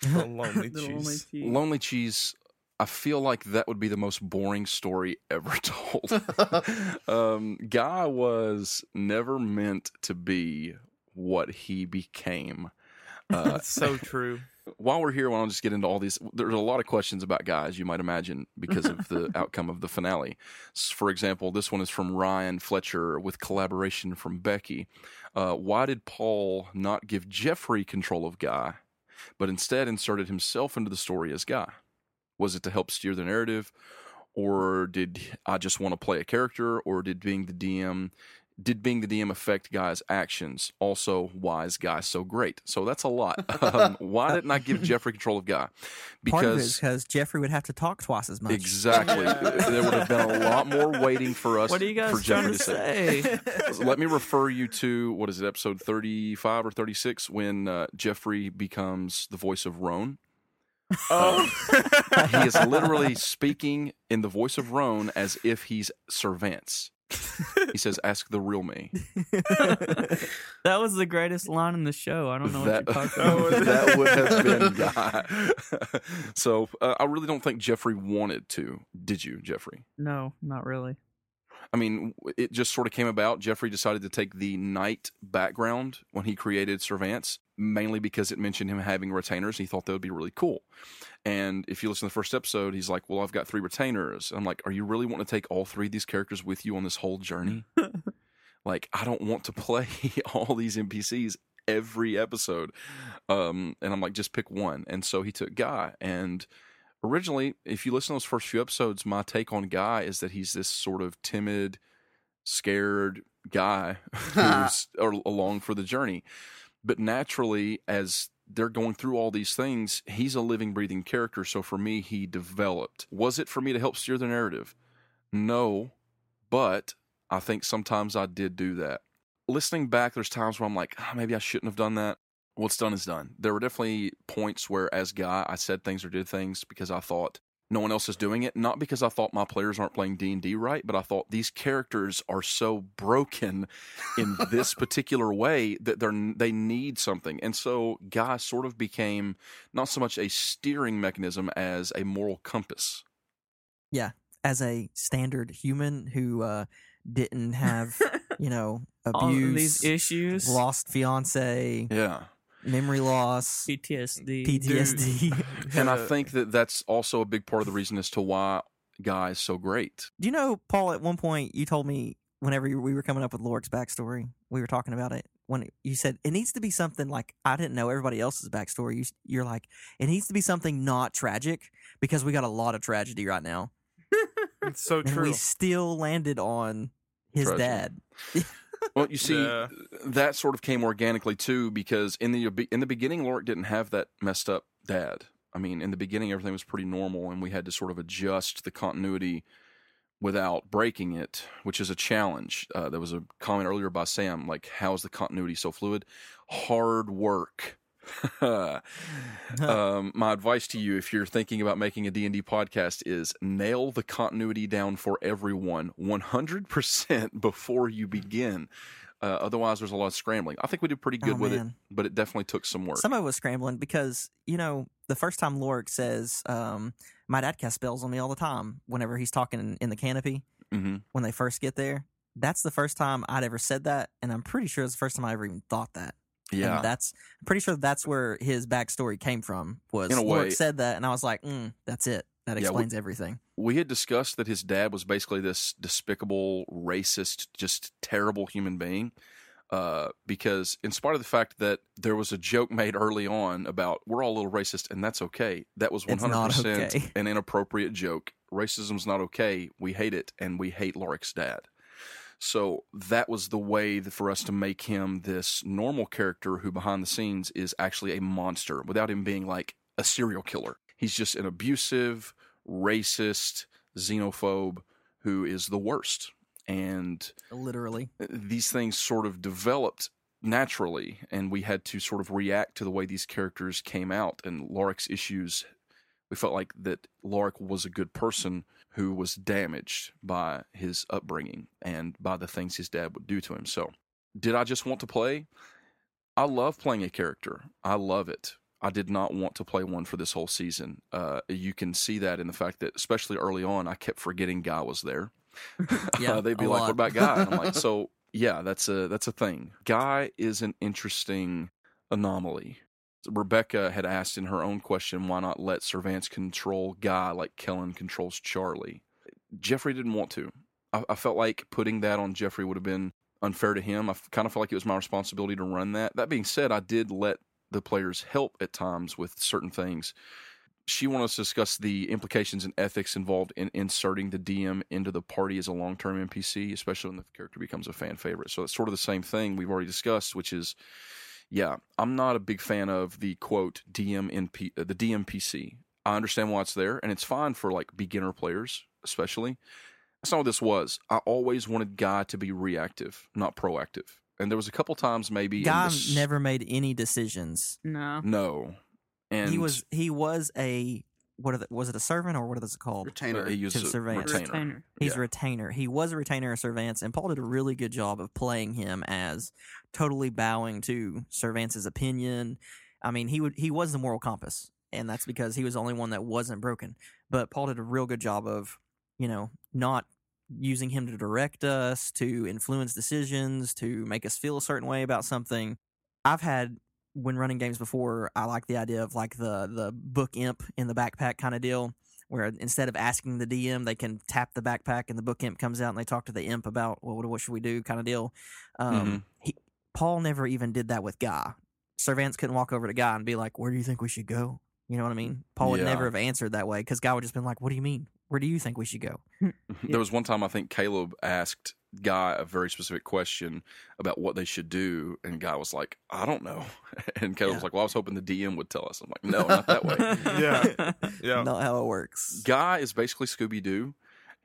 The Lonely Cheese. Lonely Cheese. I feel like that would be the most boring story ever told. Guy was never meant to be what he became. That's so true. While we're here, why don't I just get into all these? There's a lot of questions about Guy, as you might imagine, because of the outcome of the finale. For example, this one is from Ryan Fletcher with collaboration from Becky. Why did Paul not give Jeffrey control of Guy, but instead inserted himself into the story as Guy? Was it to help steer the narrative, or did I just want to play a character, or did being the DM affect Guy's actions? Also, why is Guy so great? So that's a lot. Why didn't I give Jeffrey control of Guy? Because Jeffrey would have to talk twice as much. Exactly. There would have been a lot more waiting for us. What are you guys trying to say? Let me refer you to, what is it, episode 35 or 36, when Jeffrey becomes the voice of Roan. Oh, he is literally speaking in the voice of Roan as if he's Sir Vance. He says, "Ask the real me." That was the greatest line in the show. I don't know what you're talking about. That would have been Guy. So I really don't think Jeffrey wanted to. Did you, Jeffrey? No, not really. I mean, it just sort of came about. Jeffrey decided to take the knight background when he created Sir Vance, mainly because it mentioned him having retainers. He thought that would be really cool. And if you listen to the first episode, he's like, well, I've got 3 retainers. I'm like, are you really wanting to take all 3 of these characters with you on this whole journey? Like, I don't want to play all these NPCs every episode. And I'm like, just pick one. And so he took Guy. And originally, if you listen to those first few episodes, my take on Guy is that he's this sort of timid, scared guy who's along for the journey. But naturally, as they're going through all these things, he's a living, breathing character. So for me, he developed. Was it for me to help steer the narrative? No, but I think sometimes I did do that. Listening back, there's times where I'm like, maybe I shouldn't have done that. What's done is done. There were definitely points where, as Guy, I said things or did things because I thought no one else is doing it. Not because I thought my players aren't playing D&D right, but I thought these characters are so broken in this particular way that they need something. And so Guy sort of became not so much a steering mechanism as a moral compass. Yeah, as a standard human who didn't have, abuse, all these issues, lost fiance. Yeah. Memory loss, PTSD. And I think that that's also a big part of the reason as to why Guy is so great. Do you know, Paul, at one point you told me whenever we were coming up with Loric's backstory, we were talking about it, when you said it needs to be something like, I didn't know everybody else's backstory. You're like, it needs to be something not tragic because we got a lot of tragedy right now. It's so true. And we still landed on his dad. Well, you see, that sort of came organically, too, because in the beginning, Loric didn't have that messed up dad. I mean, in the beginning, everything was pretty normal, and we had to sort of adjust the continuity without breaking it, which is a challenge. There was a comment earlier by Sam, like, how is the continuity so fluid? Hard work. My advice to you, if you're thinking about making a D&D podcast, is nail the continuity down for everyone 100% before you begin. Otherwise, there's a lot of scrambling. I think we did pretty good with it, but it definitely took some work. Some of it was scrambling because, the first time Loric says, my dad casts spells on me all the time whenever he's talking in the canopy when they first get there. That's the first time I'd ever said that, and I'm pretty sure it's the first time I ever even thought that. Yeah, and I'm pretty sure that's where his backstory came from. Was Loric said that, and I was like, "That's it. That explains everything." We had discussed that his dad was basically this despicable, racist, just terrible human being. Because in spite of the fact that there was a joke made early on about we're all a little racist and that's okay, that was 100% an inappropriate joke. Racism's not okay. We hate it, and we hate Loric's dad. So that was the way for us to make him this normal character who behind the scenes is actually a monster without him being like a serial killer. He's just an abusive, racist, xenophobe who is the worst. And literally, these things sort of developed naturally, and we had to sort of react to the way these characters came out and Loric's issues. We felt like that Loric was a good person who was damaged by his upbringing and by the things his dad would do to him. So, did I just want to play? I love playing a character. I love it. I did not want to play one for this whole season. You can see that in the fact that, especially early on, I kept forgetting Guy was there. They'd be like, what about Guy? And I'm like, so, yeah, that's a thing. Guy is an interesting anomaly. Rebecca had asked in her own question, why not let Sir Vance control Guy like Kellen controls Charlie? Jeffrey didn't want to. I felt like putting that on Jeffrey would have been unfair to him. I kind of felt like it was my responsibility to run that. That being said, I did let the players help at times with certain things. She wanted us to discuss the implications and ethics involved in inserting the DM into the party as a long-term NPC, especially when the character becomes a fan favorite. So it's sort of the same thing we've already discussed, which is... yeah, I'm not a big fan of the, quote, the DMPC. I understand why it's there, and it's fine for, like, beginner players, especially. That's not what this was. I always wanted Guy to be reactive, not proactive. And there was a couple times maybe... Guy never made any decisions. No. And he was a... was it a servant or what is it called? Retainer. He used to Vance. Retainer. He's a retainer. He was a retainer of Sir Vance, and Paul did a really good job of playing him as totally bowing to Sir Vance's opinion. I mean, he was the moral compass, and that's because he was the only one that wasn't broken. But Paul did a real good job of, not using him to direct us, to influence decisions, to make us feel a certain way about something. I've had, when running games before, I like the idea of like the book imp in the backpack kind of deal, where instead of asking the DM, they can tap the backpack and the book imp comes out and they talk to the imp about, well, what should we do kind of deal. Paul never even did that with Guy. Sir Vance couldn't walk over to Guy and be like, where do you think we should go? You know what I mean? Paul would never have answered that way, because Guy would just been like, what do you mean? Where do you think we should go? There was one time I think Caleb asked Guy a very specific question about what they should do, and Guy was like, I don't know. And Caleb was like, well, I was hoping the DM would tell us. I'm like, no, not that way. Yeah. Not how it works. Guy is basically Scooby-Doo.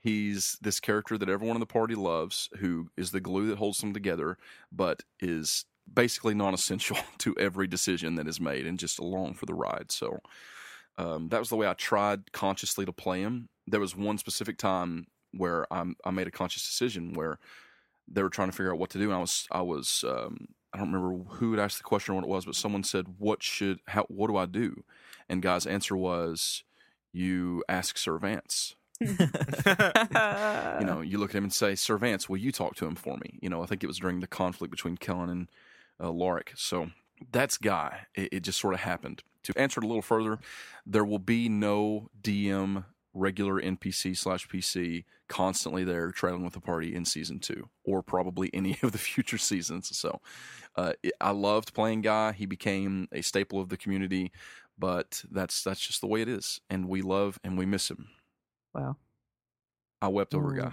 He's this character that everyone in the party loves, who is the glue that holds them together, but is basically non-essential to every decision that is made and just along for the ride. So that was the way I tried consciously to play him. There was one specific time where I made a conscious decision where they were trying to figure out what to do, and I was I don't remember who had asked the question or what it was, but someone said, what do I do? And Guy's answer was, you ask Sir Vance. You know, you look at him and say, Sir Vance, will you talk to him for me? You know, I think it was during the conflict between Kellen and Loric. So that's Guy. It just sort of happened. To answer it a little further, there will be no DM regular NPC/PC constantly there traveling with the party in season 2, or probably any of the future seasons. So I loved playing Guy. He became a staple of the community, but that's just the way it is, and we love and we miss him. Wow. I wept over Guy.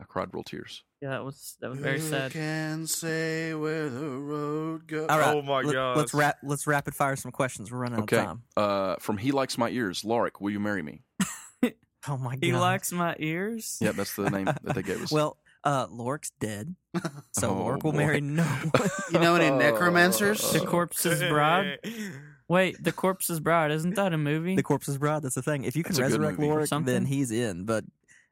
I cried real tears. Yeah, that was very sad. You can say where the road goes. Right, oh my God! Let's rapid fire some questions. We're running out of time. From He Likes My Ears, Loric, will you marry me? Oh my God! He Likes My Ears. Yeah, that's the name that they gave us. Well, Loric's dead, so Loric will marry no one. You know any necromancers? The Corpse's Bride. Wait, The Corpse's Bride, isn't that a movie? The Corpse's Bride, that's the thing. If you can resurrect Loric, then he's in. But,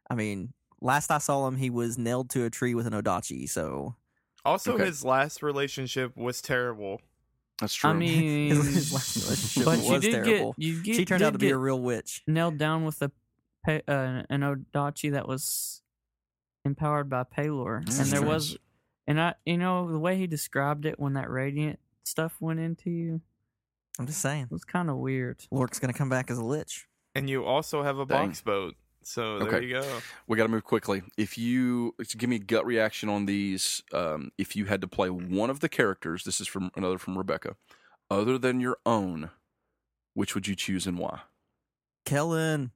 I mean, last I saw him, he was nailed to a tree with an odachi, so... Also, his last relationship was terrible. That's true. I mean... his last relationship was terrible. She turned out to be a real witch. Nailed down with an odachi that was empowered by Pelor. Mm-hmm. And there was... And, the way he described it when that radiant stuff went into you... I'm just saying. It was kind of weird. Loric's going to come back as a lich. And you also have a box boat. So there you go. We got to move quickly. If you give me a gut reaction on these, if you had to play one of the characters, this is from Rebecca, other than your own, which would you choose and why? Kellen.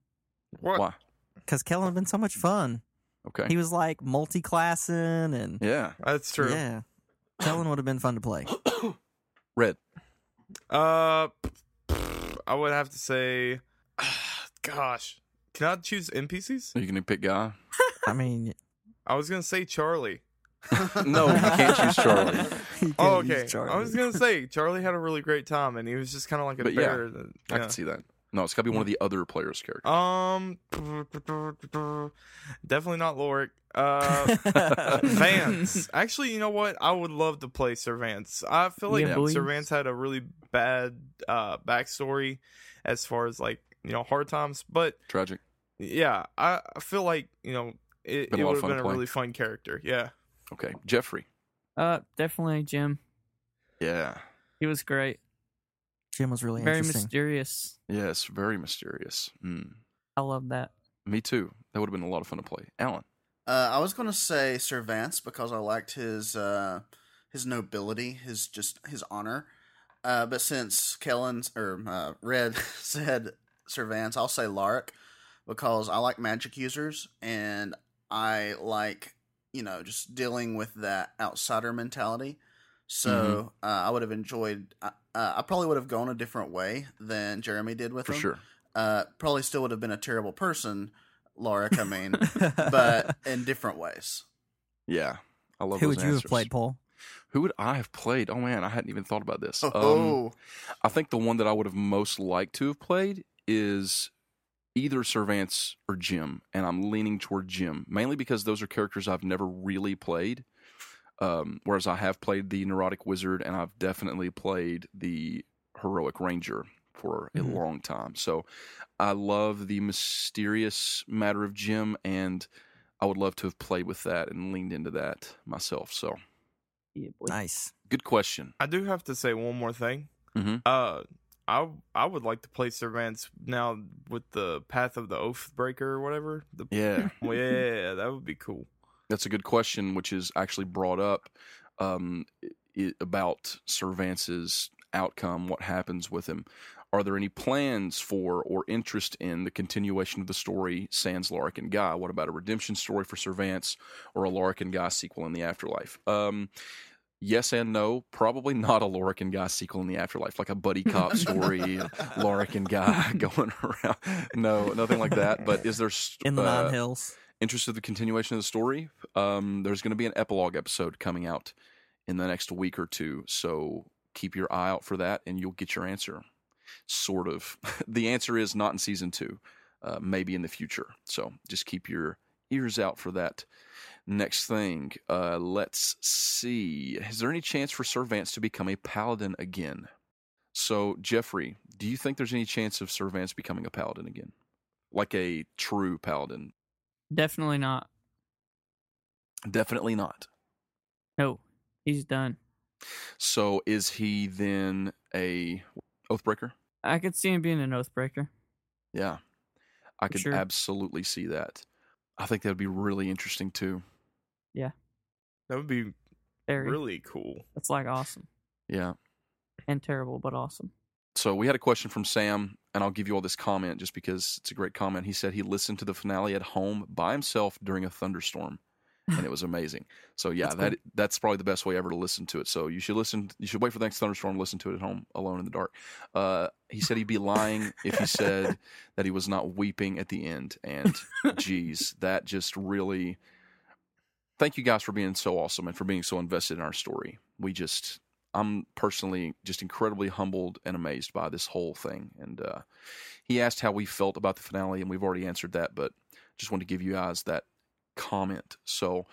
What? Why? Because Kellen had been so much fun. Okay. He was like multi-classing and... Yeah, that's true. Yeah. Kellen would have been fun to play. Red. I would have to say, gosh, can I choose NPCs? Are you gonna pick Guy? I mean, I was gonna say Charlie. No, you can't choose Charlie. Use Charlie. I was gonna say Charlie had a really great time, and he was just kind of like a bear. Yeah, I can see that. No, it's gotta be one of the other players' characters. Definitely not Loric. Vance. Actually, you know what? I would love to play Sir Vance. I feel like Sir Vance had a really bad backstory as far as like, you know, hard times, but tragic. Yeah, I feel like, you know, it would have been a really fun character. Yeah. Okay, Jeffrey. Definitely Jim. Yeah. He was great. Jim was really interesting. Very mysterious. Yes, very mysterious. Mm. I love that. Me too. That would have been a lot of fun to play. Alan. I was going to say Sir Vance because I liked his nobility, his honor. But since Red said Sir Vance, I'll say Loric because I like magic users and I like, you know, just dealing with that outsider mentality. So I would have enjoyed... I probably would have gone a different way than Jeremy did with him. For sure. Probably still would have been a terrible person, Loric, I mean, but in different ways. Yeah. I love those answers. Who would you have played, Paul? Who would I have played? Oh, man, I hadn't even thought about this. I think the one that I would have most liked to have played is either Sir Vance or Jim, and I'm leaning toward Jim, mainly because those are characters I've never really played. Whereas I have played the neurotic wizard and I've definitely played the heroic ranger for a long time. So I love the mysterious matter of Jim and I would love to have played with that and leaned into that myself. So, yeah, boy. Nice. Good question. I do have to say one more thing. Mm-hmm. I would like to play Sir Vance now with the Path of the Oathbreaker or whatever. Yeah, that would be cool. That's a good question, which is actually brought up about Sir Vance's outcome, what happens with him. Are there any plans for or interest in the continuation of the story sans Loric and Guy? What about a redemption story for Sir Vance or a Loric and Guy sequel in the afterlife? Yes and no. Probably not a Loric and Guy sequel in the afterlife, like a buddy cop story, Loric and Guy going around. No, nothing like that. But is there in the Nine Hills interest in the continuation of the story? There's going to be an epilogue episode coming out in the next week or two, so keep your eye out for that, and you'll get your answer. Sort of. The answer is not in season 2, maybe in the future. So just keep your ears out for that. Next thing, let's see. Is there any chance for Sir Vance to become a paladin again? So, Jeffrey, do you think there's any chance of Sir Vance becoming a paladin again? Like a true paladin? Definitely not. Definitely not. No, he's done. So is he then a Oathbreaker? I could see him being an Oathbreaker. Yeah, I could absolutely see that. I think that would be really interesting, too. Yeah. That would be really cool. That's like awesome. Yeah. And terrible, but awesome. So we had a question from Sam, and I'll give you all this comment just because it's a great comment. He said he listened to the finale at home by himself during a thunderstorm, and it was amazing. So, yeah, that's probably the best way ever to listen to it. So you should listen. You should wait for the next thunderstorm, listen to it at home alone in the dark. He said he'd be lying if he said that he was not weeping at the end. And, geez, that just really – thank you guys for being so awesome and for being so invested in our story. I'm personally just incredibly humbled and amazed by this whole thing. And he asked how we felt about the finale, and we've already answered that, but just wanted to give you guys that comment. So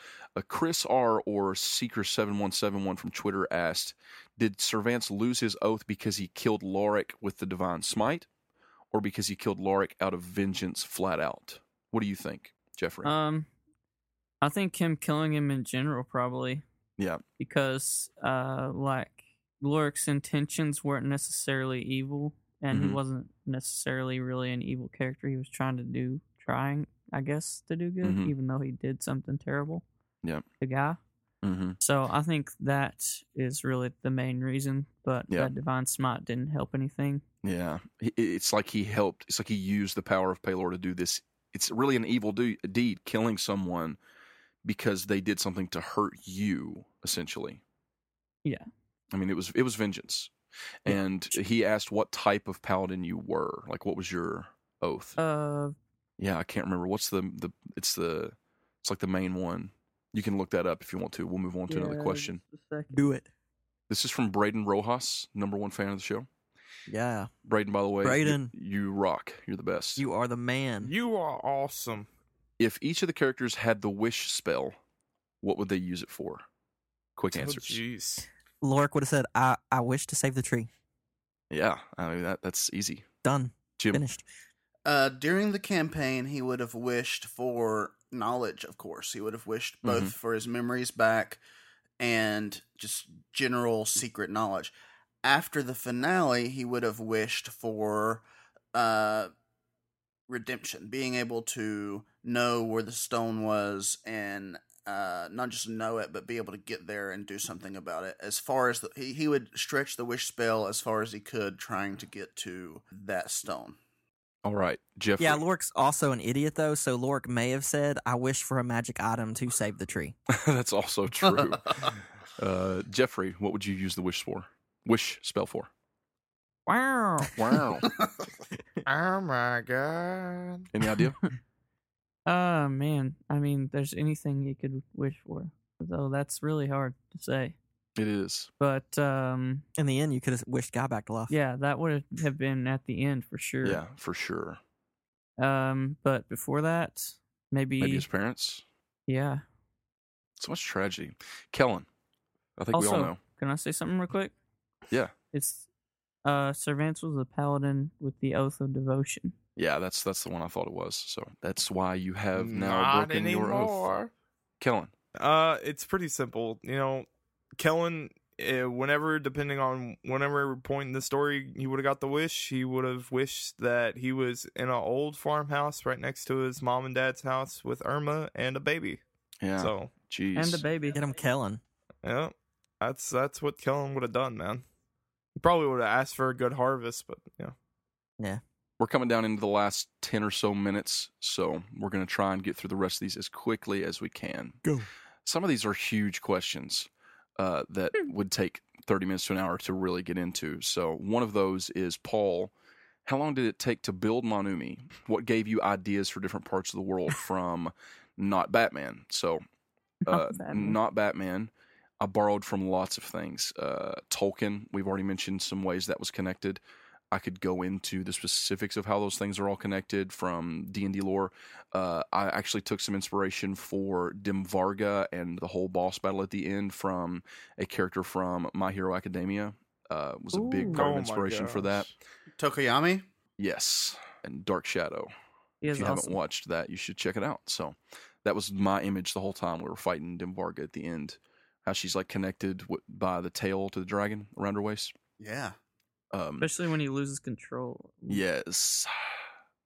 Chris R or Seeker7171 from Twitter asked, did Sir Vance lose his oath because he killed Loric with the Divine Smite or because he killed Loric out of vengeance flat out? What do you think, Jeffrey? I think him killing him in general probably. Yeah. Because Loric's intentions weren't necessarily evil and he wasn't necessarily really an evil character. He was trying to do good, even though he did something terrible. Yeah. The guy. Mm-hmm. So I think that is really the main reason, but that Divine Smite didn't help anything. Yeah. It's like he helped. It's like he used the power of Pelor to do this. It's really an evil deed, killing someone because they did something to hurt you, essentially. Yeah. I mean, it was vengeance. Yeah. And he asked what type of paladin you were. Like, what was your oath? Yeah, I can't remember. What's it's like the main one. You can look that up if you want to. We'll move on to another question. Do it. This is from Braden Rojas, number 1 fan of the show. Yeah. Braden, by the way. Braden. You rock. You're the best. You are the man. You are awesome. If each of the characters had the wish spell, what would they use it for? Quick answers. Jeez. Loric would have said, I wish to save the tree. Yeah. I mean, that's easy. Done. Jim. Finished. During the campaign, he would have wished for knowledge, of course. He would have wished both for his memories back and just general secret knowledge. After the finale, he would have wished for redemption, being able to know where the stone was and not just know it, but be able to get there and do something about it. As far as he would stretch the wish spell as far as he could, trying to get to that stone. All right, Jeffrey. Yeah, Loric's also an idiot, though, so Loric may have said, I wish for a magic item to save the tree. That's also true. Jeffrey, what would you use the wish spell for? Wow. Wow. Oh, my God. Any idea? Man. I mean, there's anything you could wish for, though that's really hard to say. It is. But in the end, you could have wished Guy back to life. Yeah, that would have been at the end for sure. Yeah, for sure. But before that, maybe his parents. Yeah. So much tragedy. Kellen, I think also, we all know. Can I say something real quick? Yeah. It's Sir Vance was a paladin with the oath of devotion. Yeah, that's the one I thought it was. So that's why you have now not broken anymore. Your oath. Kellen. It's pretty simple. You know, Kellen, whenever point in the story he would have got the wish, he would have wished that he was in an old farmhouse right next to his mom and dad's house with Irma and a baby. Yeah. So, jeez. And a baby. Get him Kellen. Yeah. That's what Kellen would have done, man. He probably would have asked for a good harvest, but yeah. Yeah. We're coming down into the last 10 or so minutes, so we're going to try and get through the rest of these as quickly as we can. Go. Some of these are huge questions that would take 30 minutes to an hour to really get into. So one of those is, Paul, how long did it take to build Manumi? What gave you ideas for different parts of the world from Not Batman? So Not Batman, I borrowed from lots of things. Tolkien, we've already mentioned some ways that was connected. I could go into the specifics of how those things are all connected from D&D lore. I actually took some inspiration for Dimvarga and the whole boss battle at the end from a character from My Hero Academia. Was a big part of inspiration for that. Tokoyami? Yes. And Dark Shadow. If you haven't watched that, you should check it out. So that was my image the whole time we were fighting Dimvarga at the end. How she's like connected by the tail to the dragon around her waist. Yeah. Especially when he loses control. Yes.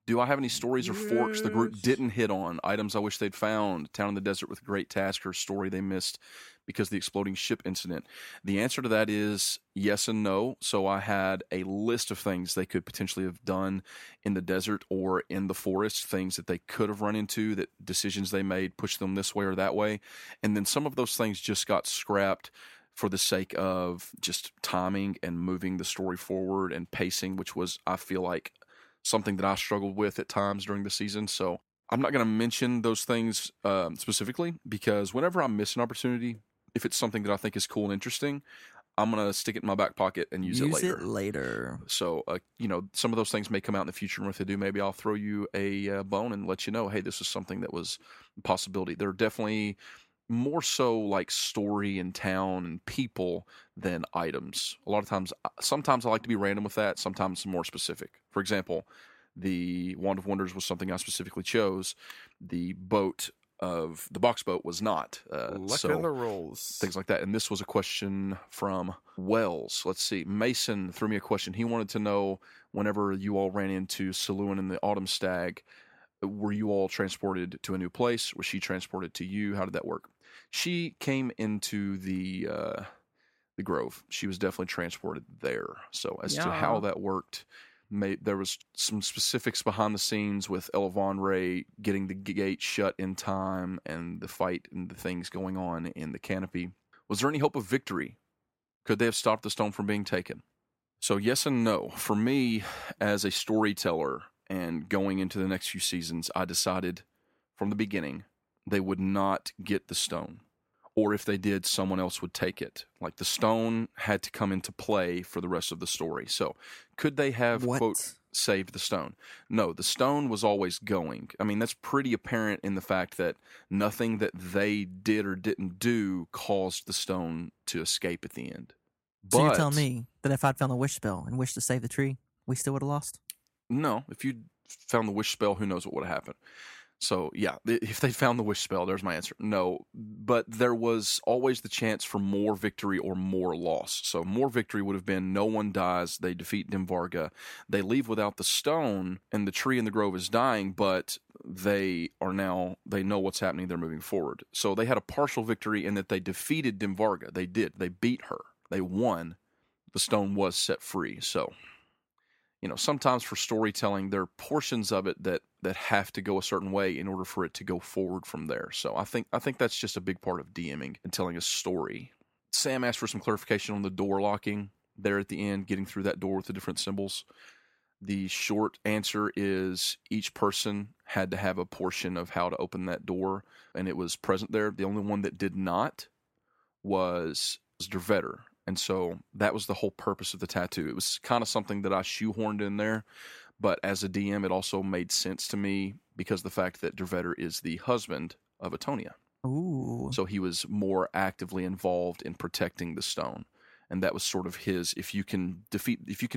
Do I have any stories or forks the group didn't hit on? Items I wish they'd found. Town in the desert with great task or story they missed because of the exploding ship incident. The answer to that is yes and no. So I had a list of things they could potentially have done in the desert or in the forest, things that they could have run into, that decisions they made pushed them this way or that way. And then some of those things just got scrapped for the sake of just timing and moving the story forward and pacing, which was, I feel like, something that I struggled with at times during the season. So I'm not going to mention those things specifically, because whenever I miss an opportunity, if it's something that I think is cool and interesting, I'm going to stick it in my back pocket and use it later. So, some of those things may come out in the future. And if they do, maybe I'll throw you a bone and let you know, hey, this is something that was a possibility. There are definitely more so like story and town and people than items. A lot of times, sometimes I like to be random with that, sometimes more specific. For example, the Wand of Wonders was something I specifically chose. The boat of the box boat was not. Luck of the rolls. Things like that. And this was a question from Wells. Let's see. Mason threw me a question. He wanted to know, whenever you all ran into Saluun and the Autumn Stag, were you all transported to a new place? Was she transported to you? How did that work? She came into the grove. She was definitely transported there. So as to how that worked, there was some specifics behind the scenes with Elevon Ray getting the gate shut in time and the fight and the things going on in the canopy. Was there any hope of victory? Could they have stopped the stone from being taken? So yes and no. For me, as a storyteller and going into the next few seasons, I decided from the beginning they would not get the stone. Or if they did, someone else would take it. Like, the stone had to come into play for the rest of the story. So could they have, quote, saved the stone? No, the stone was always going. I mean, that's pretty apparent in the fact that nothing that they did or didn't do caused the stone to escape at the end. But, so you're telling me that if I'd found the wish spell and wished to save the tree, we still would have lost? No, if you found the wish spell, who knows what would have happened. So, yeah, if they found the wish spell, there's my answer. No, but there was always the chance for more victory or more loss. So more victory would have been no one dies, they defeat Dimvarga, they leave without the stone, and the tree in the grove is dying, but they know what's happening, they're moving forward. So they had a partial victory in that they defeated Dimvarga. They did. They beat her. They won. The stone was set free, so... sometimes for storytelling, there are portions of it that have to go a certain way in order for it to go forward from there. So I think that's just a big part of DMing and telling a story. Sam asked for some clarification on the door locking there at the end, getting through that door with the different symbols. The short answer is each person had to have a portion of how to open that door, and it was present there. The only one that did not was Devredor. And so that was the whole purpose of the tattoo. It was kind of something that I shoehorned in there, but as a DM, it also made sense to me because of the fact that Devredor is the husband of Atonia. Ooh. So he was more actively involved in protecting the stone. and that was sort of his. If you can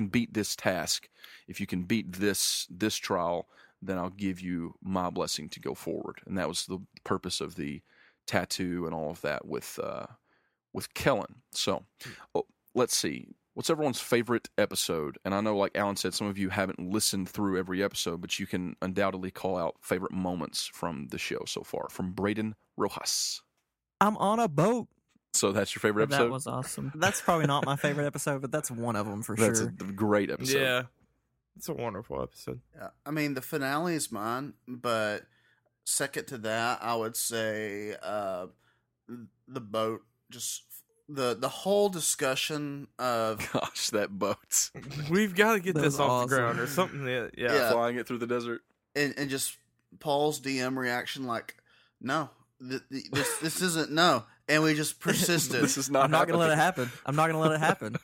beat this task, if you can beat this trial, then I'll give you my blessing to go forward. And that was the purpose of the tattoo and all of that with Kellen. So let's see. What's everyone's favorite episode? And I know, like Alan said, some of you haven't listened through every episode, but you can undoubtedly call out favorite moments from the show so far. From Braden Rojas. I'm on a boat. So that's your favorite episode? That was awesome. That's probably not my favorite episode, but that's one of them for sure. That's a great episode. Yeah. It's a wonderful episode. I mean, the finale is mine, but second to that, I would say the boat just... The whole discussion of... Gosh, that boat. We've got to get this off awesome. The ground or something. Yeah, flying it through the desert. And just Paul's DM reaction like, no, this isn't no. And we just persisted. This is not I'm not going to let it happen. I'm not going to let it happen.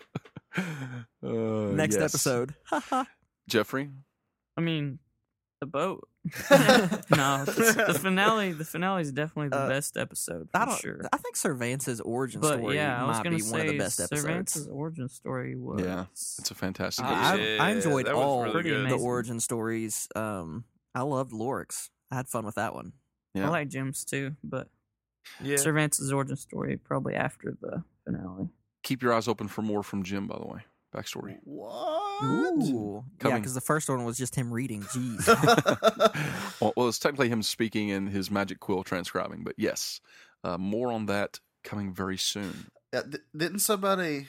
Next episode. Jeffrey? I mean, the boat. No, the finale is definitely the best episode for sure. I think Sir Vance's origin story might be one of the best episodes. Sir Vance's origin story was... Yeah, it's a fantastic episode. I enjoyed all really the origin stories. I loved Loric's. I had fun with that one. Yeah. I like Jim's too, but Sir Vance's origin story probably after the finale. Keep your eyes open for more from Jim, by the way. Backstory. What? Ooh. Yeah, because the first one was just him reading. Jeez. well, it's technically him speaking and his magic quill transcribing, but yes, more on that coming very soon. Didn't somebody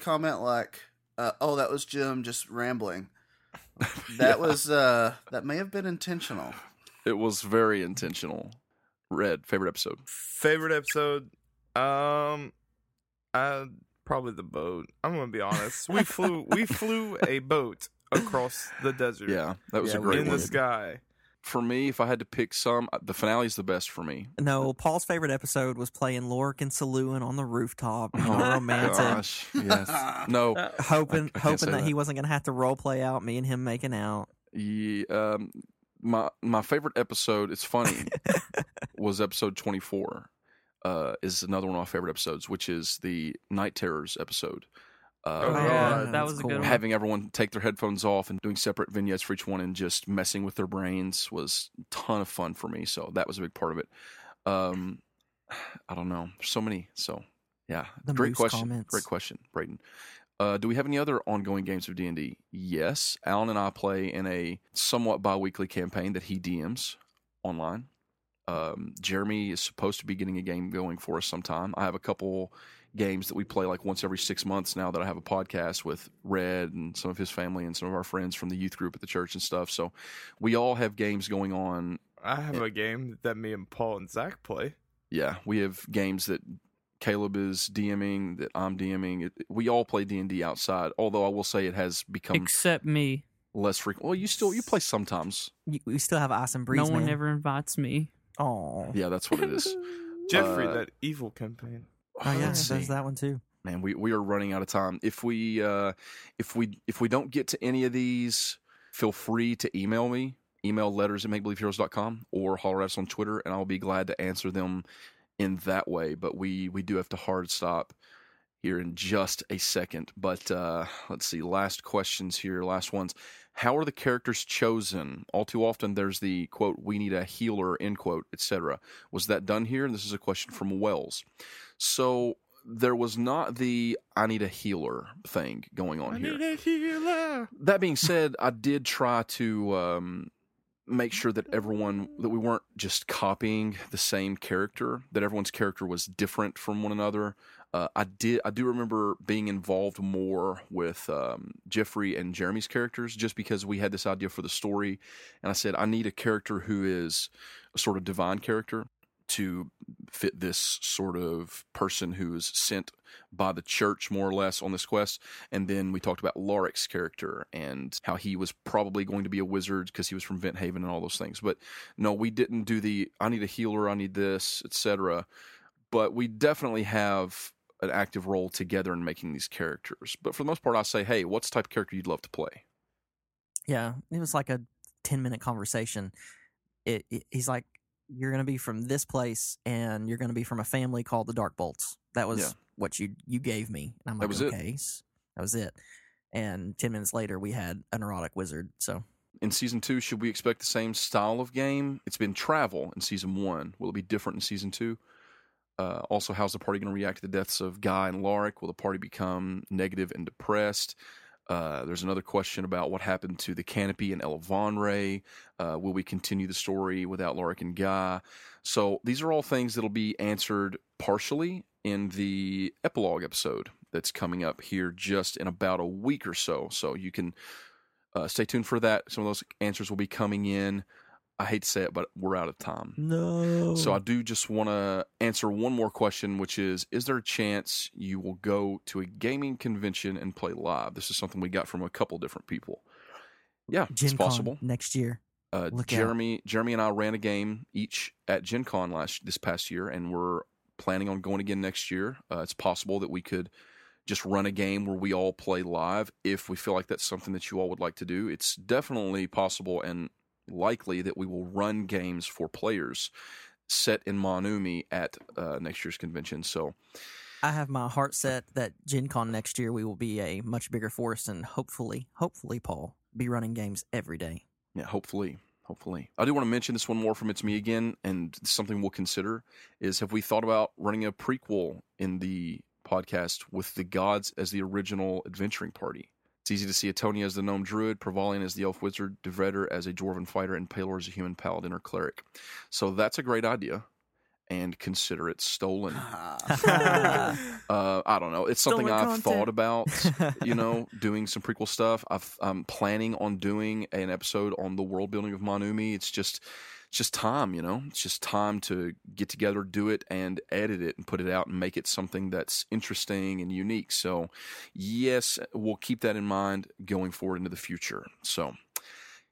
comment like, "Oh, that was Jim just rambling." That was that may have been intentional. It was very intentional. Red, favorite episode. Probably the boat. I'm gonna be honest. We flew a boat across the desert. Yeah, that was a great one. In the sky. For me, if I had to pick some, the finale is the best for me. No, Paul's favorite episode was playing Loric and Saluun on the rooftop. Romantic. Gosh, yes. No, hoping that he wasn't gonna have to role play out me and him making out. Yeah. My favorite episode. It's funny. was episode 24. Is another one of my favorite episodes, which is the Night Terrors episode. That was cool. A good one. Having everyone take their headphones off and doing separate vignettes for each one and just messing with their brains was a ton of fun for me. So that was a big part of it. I don't know. So many. So, yeah. Great question. Comments. Great question, Brayden. Do we have any other ongoing games of D&D? Yes. Alan and I play in a somewhat bi-weekly campaign that he DMs online. Jeremy is supposed to be getting a game going for us sometime. I have a couple games that we play like once every 6 months now that I have a podcast with Red and some of his family and some of our friends from the youth group at the church and stuff. So we all have games going on. I have a game that me and Paul and Zach play. Yeah, we have games that Caleb is DMing, that I'm DMing. We all play D&D outside, although I will say it has become... Except me. Less frequent. Well, you play sometimes. We still have Ice and Breeze, No one ever invites me. Oh yeah, that's what it is. Jeffrey, that evil campaign. Oh yeah, there's that one too. Man, we are running out of time. If we don't get to any of these, feel free to email me. Email letters@makebelieveheroes.com or holler at us on Twitter, and I'll be glad to answer them in that way. But we do have to hard stop here in just a second. But let's see, last questions here, last ones. How are the characters chosen? All too often there's the, quote, we need a healer, end quote, etc. Was that done here? And this is a question from Wells. So there was not the I need a healer thing going on here. I need a healer. That being said, I did try to make sure that we weren't just copying the same character, that everyone's character was different from one another. I do remember being involved more with Jeffrey and Jeremy's characters just because we had this idea for the story. And I said, I need a character who is a sort of divine character to fit this sort of person who is sent by the church more or less on this quest. And then we talked about Loric's character and how he was probably going to be a wizard because he was from Vent Haven and all those things. But no, we didn't do the, I need a healer, I need this, etc. But we definitely have an active role together in making these characters. But for the most part, I say, hey, what's the type of character you'd love to play? Yeah, it was like a 10-minute conversation. He's like, you're going to be from this place, and you're going to be from a family called the Dark Bolts. That was what you gave me. And I'm like, okay. That was it. And 10 minutes later, we had an erotic wizard. So in season 2, should we expect the same style of game? It's been travel in season 1. Will it be different in season 2? Also, how's the party going to react to the deaths of Guy and Loric? Will the party become negative and depressed? There's another question about what happened to the Canopy and Elevandre. Will we continue the story without Loric and Guy? So these are all things that'll be answered partially in the epilogue episode that's coming up here just in about a week or so. So you can stay tuned for that. Some of those answers will be coming in. I hate to say it, but we're out of time. No. So I do just want to answer one more question, which is there a chance you will go to a gaming convention and play live? This is something we got from a couple different people. Yeah, Gen Con, it's possible. Next year. Jeremy and I ran a game each at Gen Con this past year, and we're planning on going again next year. It's possible that we could just run a game where we all play live if we feel like that's something that you all would like to do. It's definitely possible and likely that we will run games for players set in Manumi at next year's convention. So I have my heart set that Gen Con next year we will be a much bigger force, and hopefully Paul be running games every day. Yeah, hopefully. I do want to mention this one more from It's Me Again, and something we'll consider is, have we thought about running a prequel in the podcast with the gods as the original adventuring party? It's easy to see Atonia as the gnome druid, Prevalian as the elf wizard, Devredor as a dwarven fighter, and Pelor as a human paladin or cleric. So that's a great idea, and consider it stolen. I don't know. It's something I've thought about, doing some prequel stuff. I'm planning on doing an episode on the world building of Manumi. It's just time, It's just time to get together, do it, and edit it, and put it out, and make it something that's interesting and unique. So, yes, we'll keep that in mind going forward into the future. So,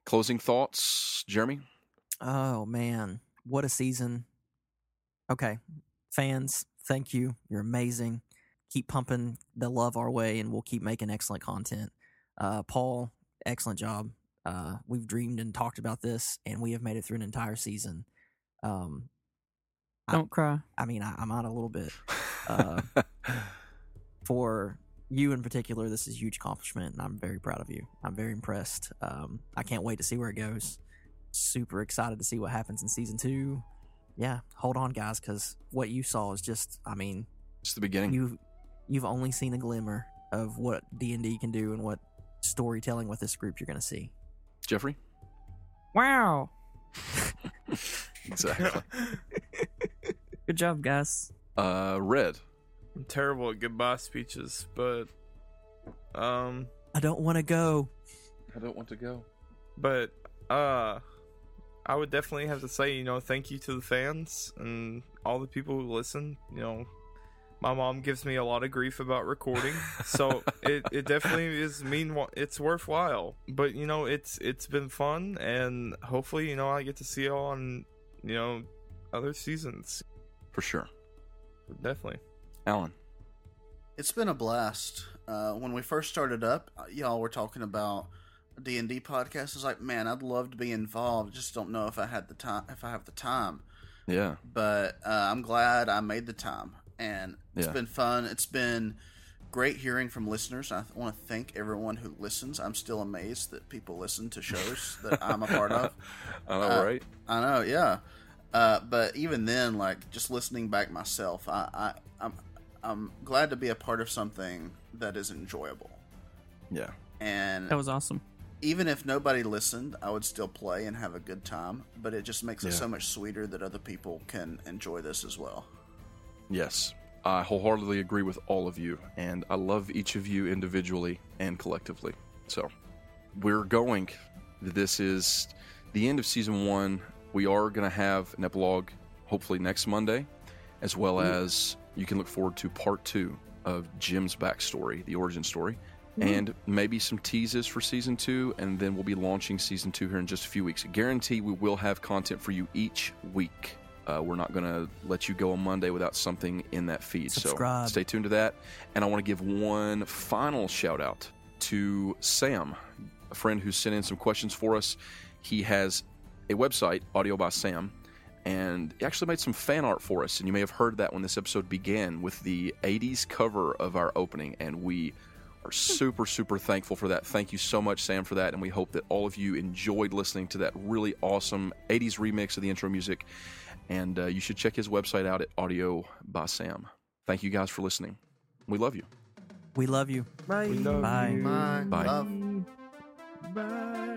closing thoughts, Jeremy? Oh, man. What a season. Okay. Fans, thank you. You're amazing. Keep pumping the love our way, and we'll keep making excellent content. Paul, excellent job. We've dreamed and talked about this, and we have made it through an entire season. Don't cry. I mean, I'm out a little bit. For you in particular, this is a huge accomplishment, and I'm very proud of you. I'm very impressed. I can't wait to see where it goes. Super excited to see what happens in season 2. Yeah, hold on, guys, because what you saw is just, it's the beginning. You've only seen a glimmer of what D&D can do and what storytelling with this group you're going to see. Jeffrey? Wow. Exactly. Good job, guys. Red. I'm terrible at goodbye speeches, but I don't want to go. But I would definitely have to say, thank you to the fans and all the people who listen. My mom gives me a lot of grief about recording, so it definitely is it's worthwhile. But it's been fun, and hopefully I get to see you on other seasons for sure. Definitely, Alan. It's been a blast. When we first started up, y'all were talking about D&D podcasts. It's like, man, I'd love to be involved. Just don't know if I had the time. If I have the time, yeah. But I'm glad I made the time. And it's been fun. It's been great hearing from listeners. I want to thank everyone who listens. I'm still amazed that people listen to shows that I'm a part of. I know, right? I know, yeah. But even then, just listening back myself, I'm glad to be a part of something that is enjoyable. Yeah. And that was awesome. Even if nobody listened, I would still play and have a good time. But it just makes it so much sweeter that other people can enjoy this as well. Yes, I wholeheartedly agree with all of you, and I love each of you individually and collectively. So, we're going. This is the end of season 1. We are going to have an epilogue, hopefully next Monday, as well as you can look forward to part 2 of Jim's backstory, the origin story, and maybe some teases for season 2, and then we'll be launching season 2 here in just a few weeks. I guarantee we will have content for you each week. We're not going to let you go on Monday without something in that feed. Subscribe. So stay tuned to that. And I want to give one final shout out to Sam, a friend who sent in some questions for us. He has a website, Audio by Sam, and he actually made some fan art for us, and you may have heard that when this episode began with the 80s cover of our opening, and we are super, super thankful for that. Thank you so much, Sam, for that, and we hope that all of you enjoyed listening to that really awesome 80s remix of the intro music, and you should check his website out at Audio by Sam. Thank you guys for listening. We love you. We love you. Bye. We love you. Bye. Bye. Bye. Bye.